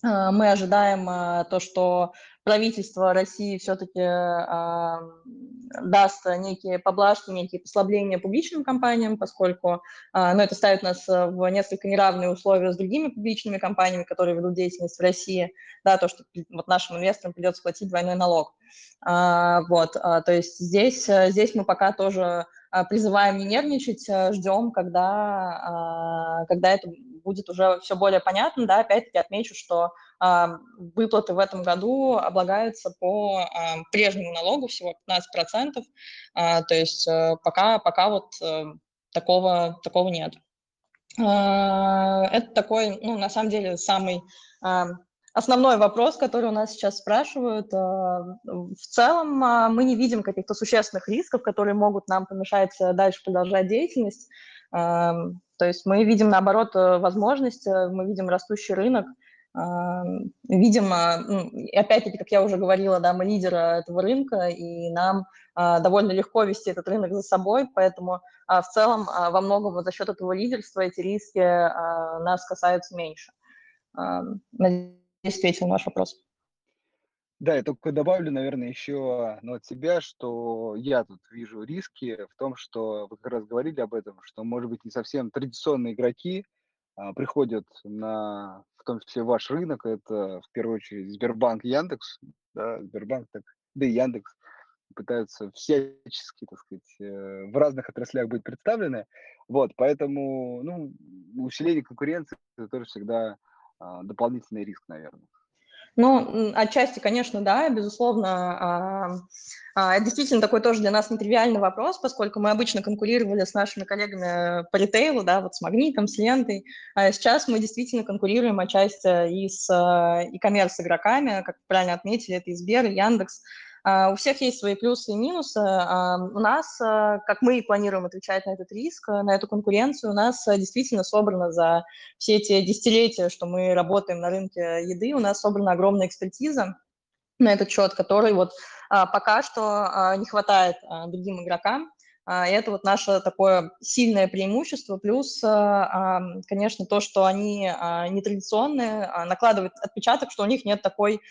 Э, мы ожидаем э, то, что правительство России все-таки э, даст некие поблажки, некие послабления публичным компаниям, поскольку э, ну, это ставит нас в несколько неравные условия с другими публичными компаниями, которые ведут деятельность в России, да, то, что вот, нашим инвесторам придется платить двойной налог. Э, вот, э, то есть здесь, здесь мы пока тоже призываем не нервничать, ждем, когда, э, когда это будет уже все более понятно. Да, опять-таки отмечу, что выплаты в этом году облагаются по а, прежнему налогу всего пятнадцать процентов, а, то есть а, пока, пока вот а, такого, такого нет. А, это такой, ну, на самом деле, самый а, основной вопрос, который у нас сейчас спрашивают. А, в целом а, мы не видим каких-то существенных рисков, которые могут нам помешать дальше продолжать деятельность. А, то есть мы видим, наоборот, возможность, мы видим растущий рынок, видимо, опять-таки, как я уже говорила, да, мы лидеры этого рынка, и нам довольно легко вести этот рынок за собой, поэтому в целом во многом вот за счет этого лидерства эти риски нас касаются меньше. Надеюсь, ответил на ваш вопрос. Да, я только добавлю, наверное, еще ну, от себя, что я тут вижу риски в том, что вы как раз говорили об этом, что, может быть, не совсем традиционные игроки приходят на, в том числе, ваш рынок, это в первую очередь Сбербанк, Яндекс, да, Сбербанк, так, да и Яндекс, пытаются всячески, так сказать, в разных отраслях быть представлены, вот, поэтому, ну, усиление конкуренции, это тоже всегда дополнительный риск, наверное. Ну, отчасти, конечно, да, безусловно. Это действительно такой тоже для нас нетривиальный вопрос, поскольку мы обычно конкурировали с нашими коллегами по ритейлу, да, вот с Магнитом, с Лентой. А сейчас мы действительно конкурируем отчасти и с e-commerce игроками, как правильно отметили, это и Сбер, и Яндекс. У всех есть свои плюсы и минусы. У нас, как мы и планируем отвечать на этот риск, на эту конкуренцию, у нас действительно собрано за все эти десятилетия, что мы работаем на рынке еды, у нас собрана огромная экспертиза на этот счет, который вот пока что не хватает другим игрокам. Это вот наше такое сильное преимущество, плюс, конечно, то, что они нетрадиционные, накладывает отпечаток, что у них нет такой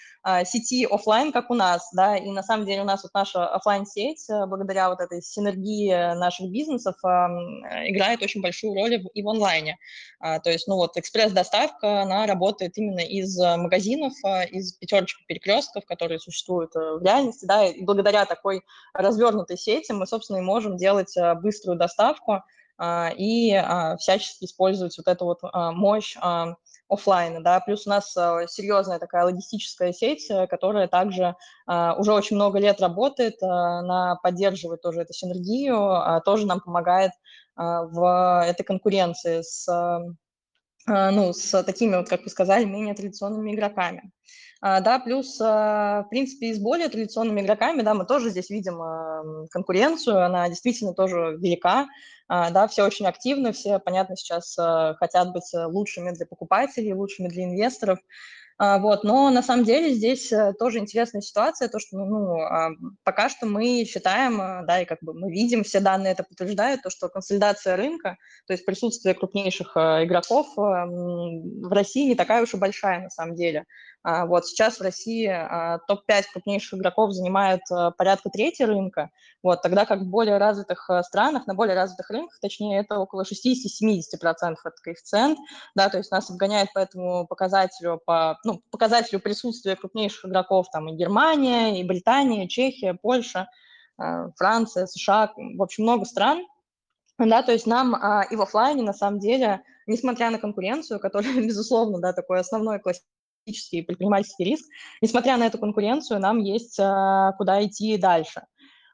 сети офлайн, как у нас, да, и на самом деле у нас вот наша офлайн-сеть, благодаря вот этой синергии наших бизнесов, играет очень большую роль и в онлайне, то есть, ну вот, экспресс-доставка, она работает именно из магазинов, из пятерочек перекрестков, которые существуют в реальности, да, и благодаря такой развернутой сети мы, собственно, и можем делать делать быструю доставку а, и а, всячески использовать вот эту вот а, мощь а, офлайна, да, плюс у нас серьезная такая логистическая сеть, которая также а, уже очень много лет работает, а, она поддерживает тоже эту синергию, а, тоже нам помогает а, в этой конкуренции с, а, ну, с такими, вот, как вы сказали, менее традиционными игроками. Да, плюс, в принципе, и с более традиционными игроками, да, мы тоже здесь видим конкуренцию, она действительно тоже велика, да, все очень активны, все, понятно, сейчас хотят быть лучшими для покупателей, лучшими для инвесторов, вот, но на самом деле здесь тоже интересная ситуация, то, что, ну, пока что мы считаем, да, и как бы мы видим, все данные это подтверждают, то, что консолидация рынка, то есть присутствие крупнейших игроков в России не такая уж и большая на самом деле. Вот сейчас в России топ пять крупнейших игроков занимают порядка трети рынка, вот, тогда как в более развитых странах, на более развитых рынках, точнее, это около шестьдесят-семьдесят процентов от коэффициент, да, то есть нас обгоняет по этому показателю, по, ну, показателю присутствия крупнейших игроков, там, и Германия, и Британия, и Чехия, Польша, Франция, США, в общем, много стран. Да, то есть нам а, и в офлайне, на самом деле, несмотря на конкуренцию, которая, безусловно, да, такой основной классический предпринимательский риск, несмотря на эту конкуренцию, нам есть а, куда идти дальше.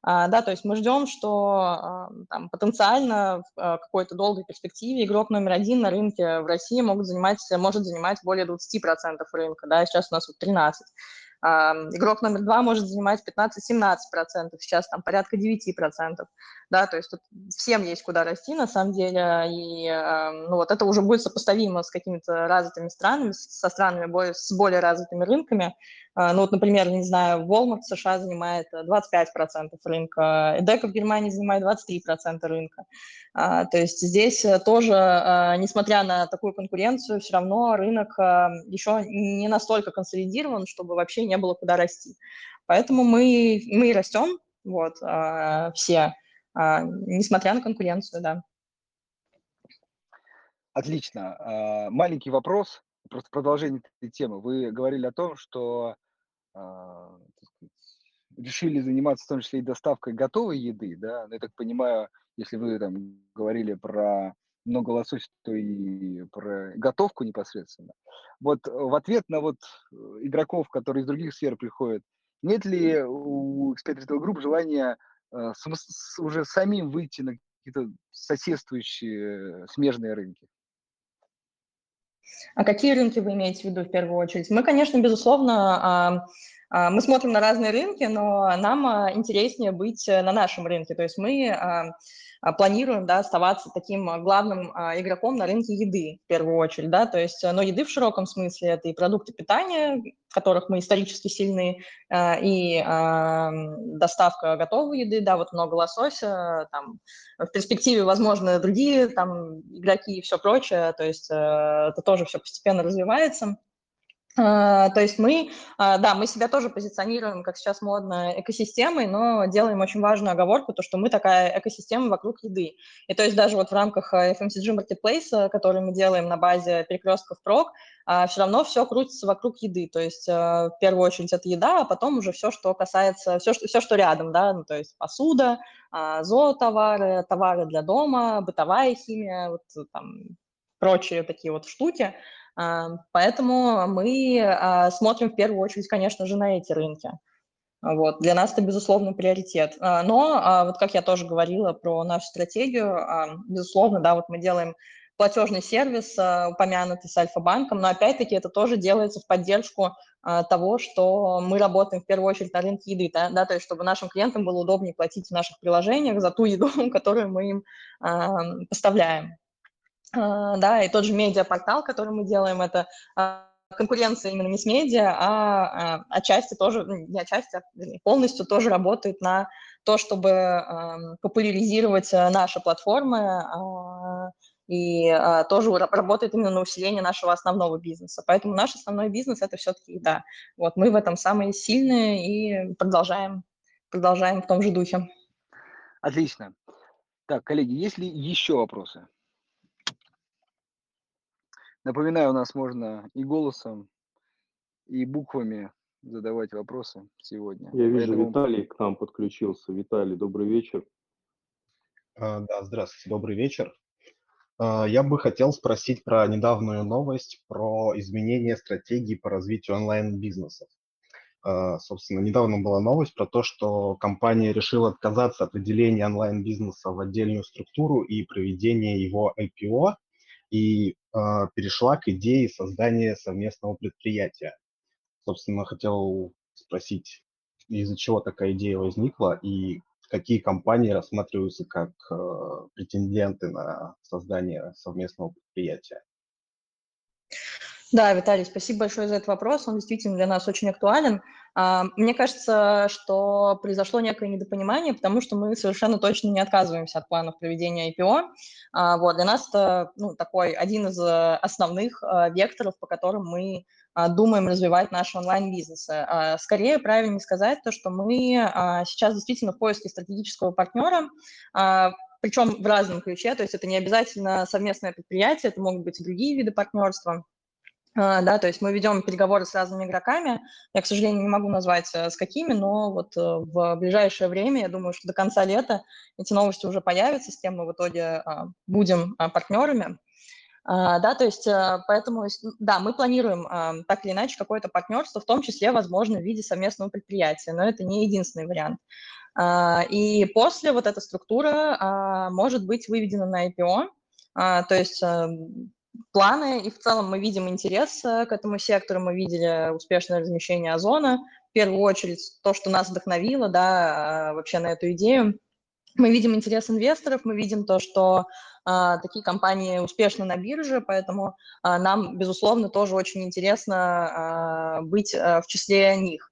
А, да, то есть мы ждем, что а, там, потенциально в какой-то долгой перспективе игрок номер один на рынке в России могут занимать, может занимать более двадцать процентов рынка, да, сейчас у нас вот тринадцать процентов. А, игрок номер два может занимать пятнадцать-семнадцать процентов, сейчас там порядка девять процентов. Да, то есть тут всем есть куда расти, на самом деле, и ну, вот это уже будет сопоставимо с какими-то развитыми странами, со странами более, с более развитыми рынками. Ну вот, например, не знаю, Walmart в США занимает двадцать пять процентов рынка, Эдека в Германии занимает двадцать три процента рынка. То есть здесь тоже, несмотря на такую конкуренцию, все равно рынок еще не настолько консолидирован, чтобы вообще не было куда расти. Поэтому мы, мы растем, вот, все. А, несмотря на конкуренцию, да. Отлично. А, маленький вопрос, просто продолжение этой темы. Вы говорили о том, что а, так сказать, решили заниматься в том числе и доставкой готовой еды, да? Но я так понимаю, если вы там говорили про много лосося, то и про готовку непосредственно. Вот в ответ на вот игроков, которые из других сфер приходят, нет ли у X пять Retail Group желания уже самим выйти на какие-то соседствующие смежные рынки? А какие рынки вы имеете в виду в первую очередь? Мы, конечно, безусловно, мы смотрим на разные рынки, но нам интереснее быть на нашем рынке. То есть мы планируем, да, оставаться таким главным игроком на рынке еды в первую очередь, да, то есть, но еды в широком смысле, это и продукты питания, в которых мы исторически сильны, и доставка готовой еды, да, вот много лосося, там, в перспективе, возможно, другие там игроки и все прочее, то есть это тоже все постепенно развивается. То есть мы, да, мы себя тоже позиционируем, как сейчас модно, экосистемой, но делаем очень важную оговорку, то, что мы такая экосистема вокруг еды. И то есть даже вот в рамках эф эм си джи Marketplace, который мы делаем на базе перекрестков Vprok, все равно все крутится вокруг еды. То есть в первую очередь это еда, а потом уже все, что касается, все, что, все, что рядом, да, ну, то есть посуда, зоотовары, товары для дома, бытовая химия, вот там прочие такие вот штуки. Поэтому мы смотрим в первую очередь, конечно же, на эти рынки. Вот. Для нас это, безусловно, приоритет. Но, вот как я тоже говорила про нашу стратегию, безусловно, да, вот мы делаем платежный сервис, упомянутый с Альфа-банком, но, опять-таки, это тоже делается в поддержку того, что мы работаем в первую очередь на рынке еды, да, да, то есть чтобы нашим клиентам было удобнее платить в наших приложениях за ту еду, которую мы им поставляем. Да, и тот же медиапортал, который мы делаем, это конкуренция именно не с медиа, а отчасти тоже, не отчасти, а полностью тоже работает на то, чтобы популяризировать наши платформы и тоже работает именно на усиление нашего основного бизнеса. Поэтому наш основной бизнес – это все-таки еда. Вот, мы в этом самые сильные и продолжаем, продолжаем в том же духе. Отлично. Так, коллеги, есть ли еще вопросы? Напоминаю, у нас можно и голосом, и буквами задавать вопросы сегодня. Я вижу, Поэтому... Виталий к нам подключился. Виталий, добрый вечер. А, да, здравствуйте, добрый вечер. А, я бы хотел спросить про недавнюю новость, про изменение стратегии по развитию онлайн-бизнесов. А, собственно, недавно была новость про то, что компания решила отказаться от выделения онлайн-бизнеса в отдельную структуру и проведения его ай пи о, и э, перешла к идее создания совместного предприятия. Собственно, хотел спросить, из-за чего такая идея возникла и какие компании рассматриваются как э, претенденты на создание совместного предприятия? Да, Виталий, спасибо большое за этот вопрос, он действительно для нас очень актуален. Мне кажется, что произошло некое недопонимание, потому что мы совершенно точно не отказываемся от планов проведения ай пи о. Вот, для нас это, ну, такой один из основных векторов, по которым мы думаем развивать наши онлайн-бизнесы. Скорее, правильнее сказать то, что мы сейчас действительно в поиске стратегического партнера, причем в разном ключе, то есть это не обязательно совместное предприятие, это могут быть и другие виды партнерства. Да, то есть мы ведем переговоры с разными игроками. Я, к сожалению, не могу назвать с какими, но вот в ближайшее время, я думаю, что до конца лета эти новости уже появятся, с кем мы в итоге будем партнерами. Да, то есть поэтому, да, мы планируем так или иначе какое-то партнерство, в том числе, возможно, в виде совместного предприятия, но это не единственный вариант. И после вот эта структура может быть выведена на ай пи о, то есть... планы, и в целом мы видим интерес к этому сектору, мы видели успешное размещение Озона, в первую очередь то, что нас вдохновило, да, вообще на эту идею. Мы видим интерес инвесторов, мы видим то, что а, такие компании успешны на бирже, поэтому а, нам, безусловно, тоже очень интересно а, быть а, в числе них.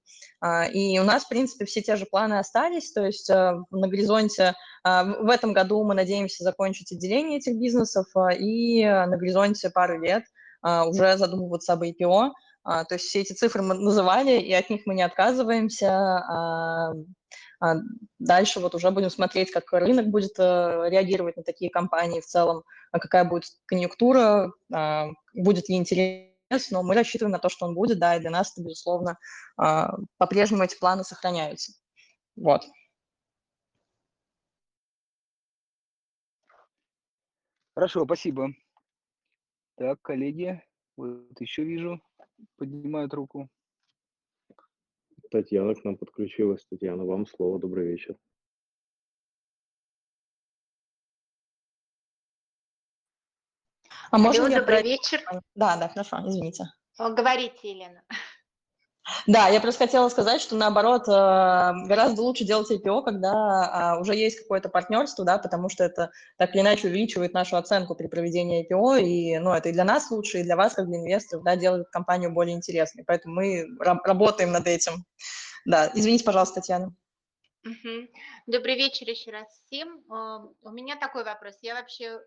И у нас, в принципе, все те же планы остались, то есть на горизонте в этом году мы надеемся закончить отделение этих бизнесов и на горизонте пару лет уже задумываться об ай пи о. То есть все эти цифры мы называли, и от них мы не отказываемся. Дальше вот уже будем смотреть, как рынок будет реагировать на такие компании в целом, какая будет конъюнктура, будет ли интерес. Но мы рассчитываем на то, что он будет, да, и для нас это, безусловно, по-прежнему эти планы сохраняются. Вот. Хорошо, спасибо. Так, коллеги, вот еще вижу, поднимают руку. Татьяна к нам подключилась. Татьяна, вам слово. Добрый вечер. А можно Алло, добрый про... вечер. Да, да, хорошо, извините. Говорите, Елена. Да, я просто хотела сказать, что наоборот, гораздо лучше делать ай пи о, когда уже есть какое-то партнерство, да, потому что это так или иначе увеличивает нашу оценку при проведении ай пи о, и, ну, это и для нас лучше, и для вас, как для инвесторов, да, делает компанию более интересной. Поэтому мы работаем над этим. Да, извините, пожалуйста, Татьяна. Угу. Добрый вечер еще раз всем. У меня такой вопрос. Я вообще...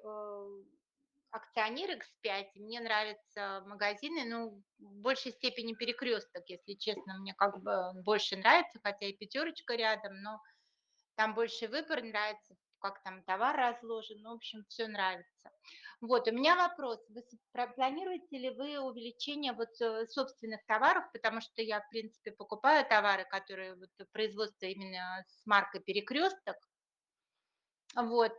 акционер икс пять, мне нравятся магазины, ну, в большей степени Перекресток, если честно, мне как бы больше нравится, хотя и Пятерочка рядом, но там больше выбор, нравится, как там товар разложен, ну, в общем, все нравится. Вот, у меня вопрос, вы планируете ли вы увеличение вот собственных товаров, потому что я, в принципе, покупаю товары, которые вот производство именно с маркой Перекресток, Вот.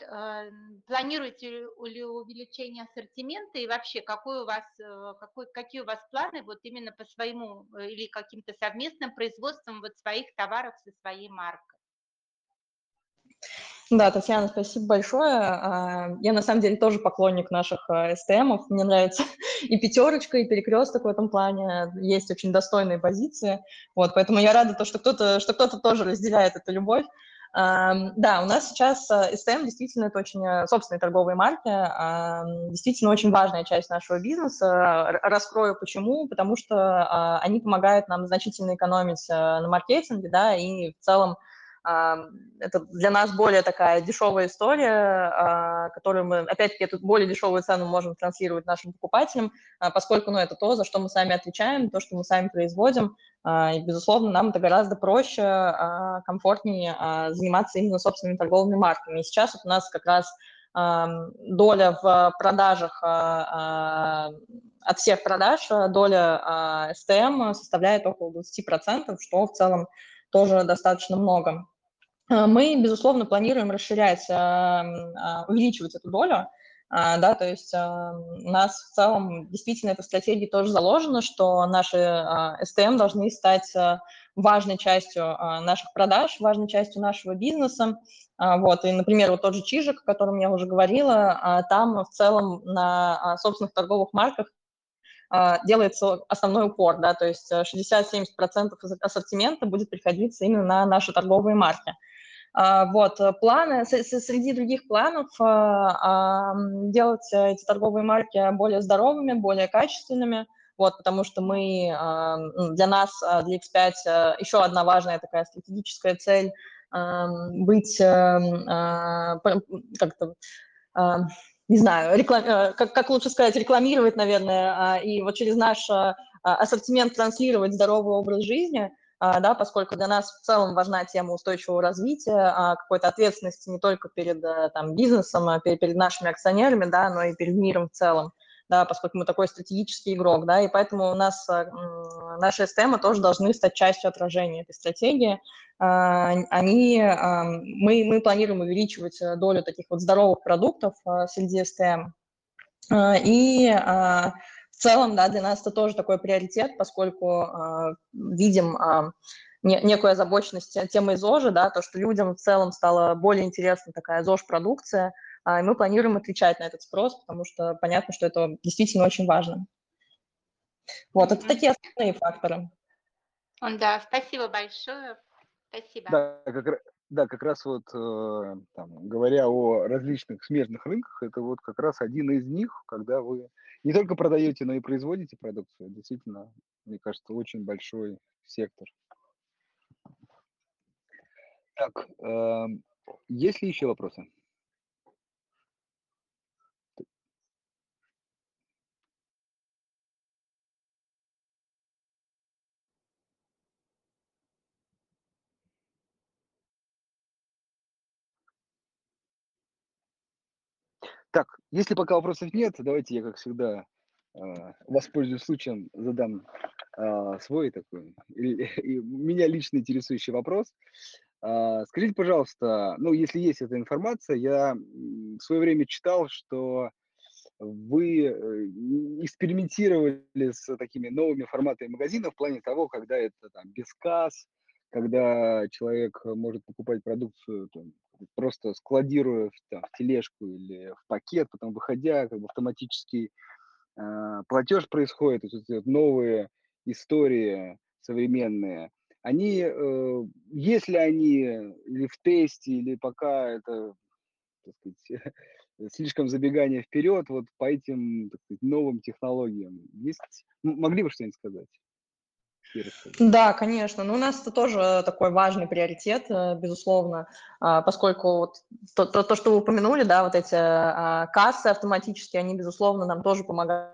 Планируете ли увеличение ассортимента и вообще какой у вас, какой, какие у вас планы вот именно по своему или каким-то совместным производством вот своих товаров со своей маркой? Да, Татьяна, спасибо большое. Я, на самом деле, тоже поклонник наших эс тэ эмов. Мне нравится и «Пятерочка», и «Перекресток» в этом плане. Есть очень достойные позиции. Вот, поэтому я рада, что кто-то, что кто-то тоже разделяет эту любовь. Да, у нас сейчас эс тэ эм действительно это очень собственные торговые марки, действительно очень важная часть нашего бизнеса. Раскрою почему, потому что они помогают нам значительно экономить на маркетинге, да, и в целом это для нас более такая дешевая история, которую мы, опять-таки, эту более дешевую цену можем транслировать нашим покупателям, поскольку, ну, это то, за что мы сами отвечаем, то, что мы сами производим, и, безусловно, нам это гораздо проще, комфортнее заниматься именно собственными торговыми марками. И сейчас вот у нас как раз доля в продажах, от всех продаж, доля эс тэ эм составляет около двадцати процентов, что в целом тоже достаточно много. Мы, безусловно, планируем расширять, увеличивать эту долю, да, то есть у нас в целом действительно эта стратегия тоже заложена, что наши эс тэ эм должны стать важной частью наших продаж, важной частью нашего бизнеса. Вот, и, например, вот тот же Чижик, о котором я уже говорила, там в целом на собственных торговых марках делается основной упор, да, то есть шестьдесят-семьдесят процентов ассортимента будет приходиться именно на наши торговые марки. Вот, планы, среди других планов делать эти торговые марки более здоровыми, более качественными, вот, потому что мы, для нас, для икс пять, еще одна важная такая стратегическая цель быть как-то... не знаю, реклам... как, как лучше сказать, рекламировать, наверное, и вот через наш ассортимент транслировать здоровый образ жизни, да, поскольку для нас в целом важна тема устойчивого развития, какой-то ответственности не только перед там, бизнесом, а перед нашими акционерами, да, но и перед миром в целом, да, поскольку мы такой стратегический игрок, да, и поэтому у нас наши эс тэ эм тоже должны стать частью отражения этой стратегии. Они, мы, мы планируем увеличивать долю таких вот здоровых продуктов среди эс тэ эм. И в целом, да, для нас это тоже такой приоритет, поскольку видим некую озабоченность темой ЗОЖа, да, то, что людям в целом стала более интересна такая ЗОЖ-продукция, и мы планируем отвечать на этот спрос, потому что понятно, что это действительно очень важно. Вот, это такие основные факторы. Да, спасибо большое. Спасибо. Да, как, да, как раз вот, там, говоря о различных смежных рынках, это вот как раз один из них, когда вы не только продаете, но и производите продукцию. Действительно, мне кажется, очень большой сектор. Так, э, есть ли еще вопросы? Так, если пока вопросов нет, давайте я, как всегда, воспользуюсь случаем, задам свой такой, меня лично интересующий вопрос. Скажите, пожалуйста, ну, если есть эта информация, я в свое время читал, что вы экспериментировали с такими новыми форматами магазинов в плане того, когда это там, без касс, когда человек может покупать продукцию там, просто складируя там, в тележку или в пакет, потом выходя, как бы автоматический э, платеж происходит. То есть, вот, новые истории современные, они, э, если они или в тесте, или пока это, так сказать, слишком забегание вперед, вот по этим, так сказать, новым технологиям, есть, могли бы что-нибудь сказать? Да, конечно. Но у нас это тоже такой важный приоритет, безусловно, поскольку вот то, то, то, что вы упомянули, да, вот эти кассы автоматические, они, безусловно, нам тоже помогают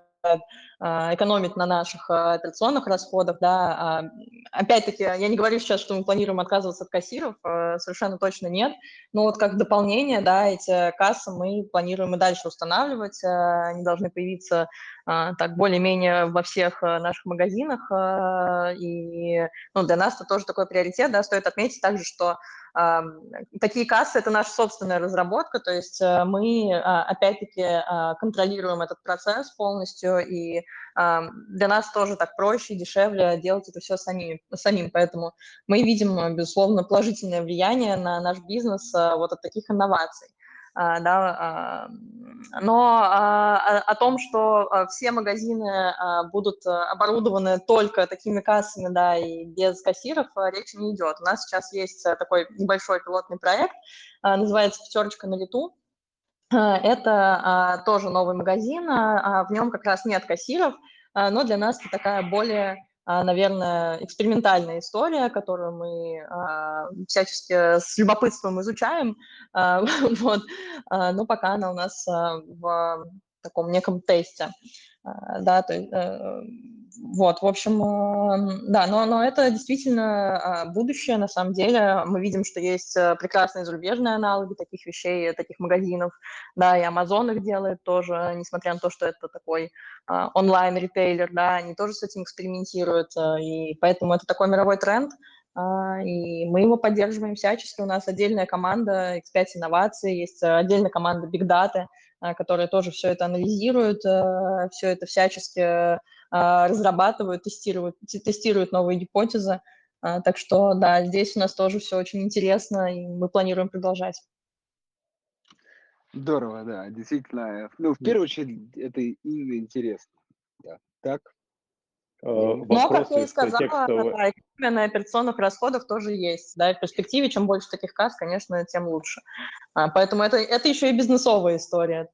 экономить на наших традиционных расходах, да. Опять-таки, я не говорю сейчас, что мы планируем отказываться от кассиров, совершенно точно нет, но вот как дополнение, да, эти кассы мы планируем и дальше устанавливать, они должны появиться так более-менее во всех наших магазинах, и ну, для нас это тоже такой приоритет, да, стоит отметить также, что такие кассы – это наша собственная разработка, то есть мы, опять-таки, контролируем этот процесс полностью, и для нас тоже так проще, дешевле делать это все самим, самим. Поэтому мы видим, безусловно, положительное влияние на наш бизнес вот от таких инноваций. Да, но о том, что все магазины будут оборудованы только такими кассами, да, и без кассиров, речи не идет. У нас сейчас есть такой небольшой пилотный проект, называется «Пятерочка на лету». Это тоже новый магазин, в нем как раз нет кассиров, но для нас это такая более, наверное, экспериментальная история, которую мы э, всячески с любопытством изучаем, э, вот, э, но пока она у нас э, в таком неком тесте, э, да, то есть, э, вот, в общем, э, да, но, но это действительно э, будущее, на самом деле, мы видим, что есть прекрасные зарубежные аналоги таких вещей, таких магазинов, да, и Amazon их делает тоже, несмотря на то, что это такой э, онлайн-ритейлер, да, они тоже с этим экспериментируют, э, и поэтому это такой мировой тренд, э, и мы его поддерживаем всячески, у нас отдельная команда икс пять инноваций, есть отдельная команда Big Data, которые тоже все это анализируют, все это всячески разрабатывают, тестируют, тестируют новые гипотезы. Так что, да, здесь у нас тоже все очень интересно, и мы планируем продолжать. Здорово, да, действительно. Ну, в первую очередь, это именно интересно. Да. Так. Ну, а как я и сказала, да, на операционных расходах тоже есть. Да, в перспективе, чем больше таких касс, конечно, тем лучше. А, поэтому это, это еще и бизнесовая история.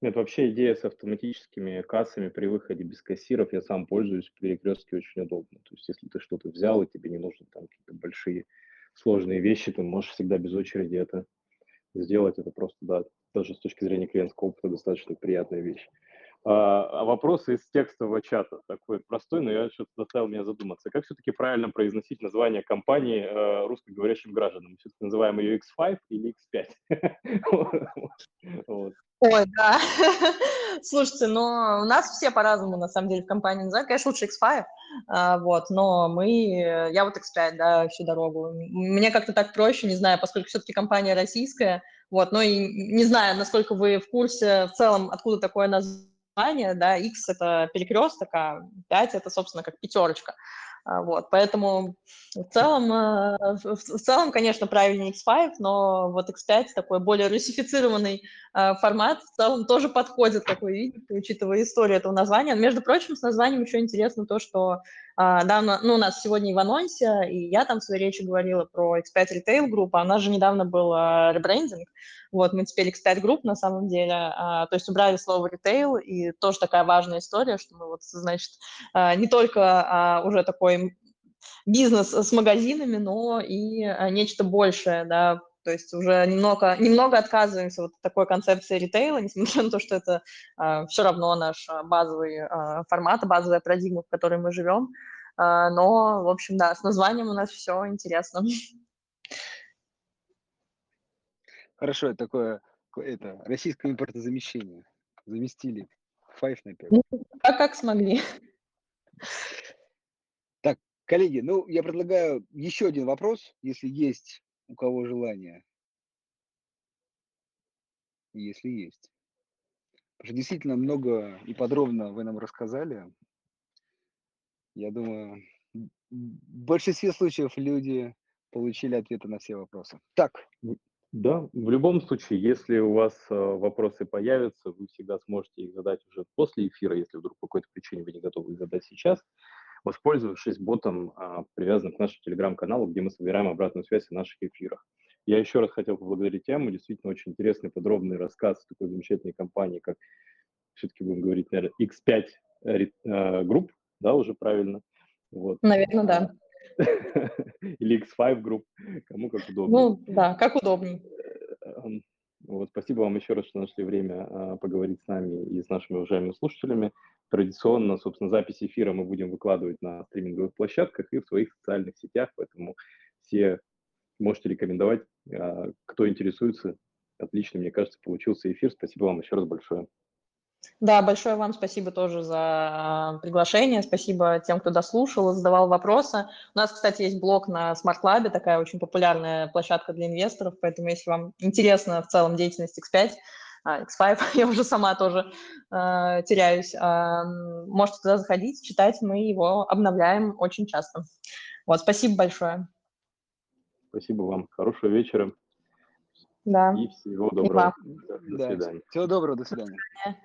Нет, вообще идея с автоматическими кассами при выходе без кассиров, я сам пользуюсь, в Перекрестке очень удобно. То есть если ты что-то взял, и тебе не нужны там какие-то большие сложные вещи, ты можешь всегда без очереди это сделать. Это просто, да, даже с точки зрения клиентского опыта достаточно приятная вещь. А, вопрос из текстового чата такой простой, но я что-то заставил меня задуматься. Как все-таки правильно произносить название компании э, русскоговорящим гражданам? Мы все-таки называем ее икс пять или икс пять? Ой, да. Слушайте, но у нас все по-разному, на самом деле, в компании называют. Конечно, лучше икс пять, вот, но мы... Я вот икс пять, да, всю дорогу. Мне как-то так проще, не знаю, поскольку все-таки компания российская, вот, но и не знаю, насколько вы в курсе в целом, откуда такое название. Да, X – это перекресток, а пять – это, собственно, как пятерочка. Вот, поэтому в целом, в целом, конечно, правильнее икс пять, но вот икс пять – такой более русифицированный формат, в целом тоже подходит, как вы видите, учитывая историю этого названия. Между прочим, с названием еще интересно то, что да, ну, у нас сегодня и в анонсе, и я там в своей речи говорила про икс пять Retail Group, а у нас же недавно был ребрендинг, вот, мы теперь икс пять Group на самом деле, то есть убрали слово «ритейл», и тоже такая важная история, что мы вот, значит, не только уже такой бизнес с магазинами, но и нечто большее, да, то есть уже немного, немного отказываемся вот от такой концепции ритейла, несмотря на то, что это э, все равно наш базовый э, формат, базовая парадигма, в которой мы живем. Э, но, в общем, да, с названием у нас все интересно. Хорошо, это такое это, российское импортозамещение. Заместили. Five, например. Ну, а как смогли. Так, коллеги, ну, я предлагаю еще один вопрос, если есть... У кого желание? Если есть. Потому что действительно много и подробно вы нам рассказали. Я думаю, в большинстве случаев люди получили ответы на все вопросы. Так. Да, в любом случае, если у вас вопросы появятся, вы всегда сможете их задать уже после эфира, если вдруг по какой-то причине вы не готовы их задать сейчас, воспользовавшись ботом, привязанным к нашему телеграм-каналу, где мы собираем обратную связь о наших эфирах. Я еще раз хотел поблагодарить Эмму, действительно очень интересный, подробный рассказ такой замечательной компании, как, все-таки будем говорить, наверное, икс пять Group, да, уже правильно? Вот. Наверное, да. Или икс пять Group, кому как удобно. Ну, да, как удобнее. Вот, спасибо вам еще раз, что нашли время поговорить с нами и с нашими уважаемыми слушателями. традиционно, собственно, запись эфира мы будем выкладывать на стриминговых площадках и в своих социальных сетях, поэтому все можете рекомендовать, кто интересуется. Отлично, мне кажется, получился эфир. Спасибо вам еще раз большое. Да, большое вам спасибо тоже за приглашение, спасибо тем, кто дослушал, задавал вопросы. У нас, кстати, есть блог на Smart Lab, такая очень популярная площадка для инвесторов, поэтому если вам интересно в целом деятельность икс пять, икс пять, я уже сама тоже э, теряюсь, э, можете туда заходить, читать, мы его обновляем очень часто. Вот, спасибо большое. Спасибо вам, хорошего вечера. Да. И всего доброго. И вам. До свидания. Да. Всего доброго, до свидания.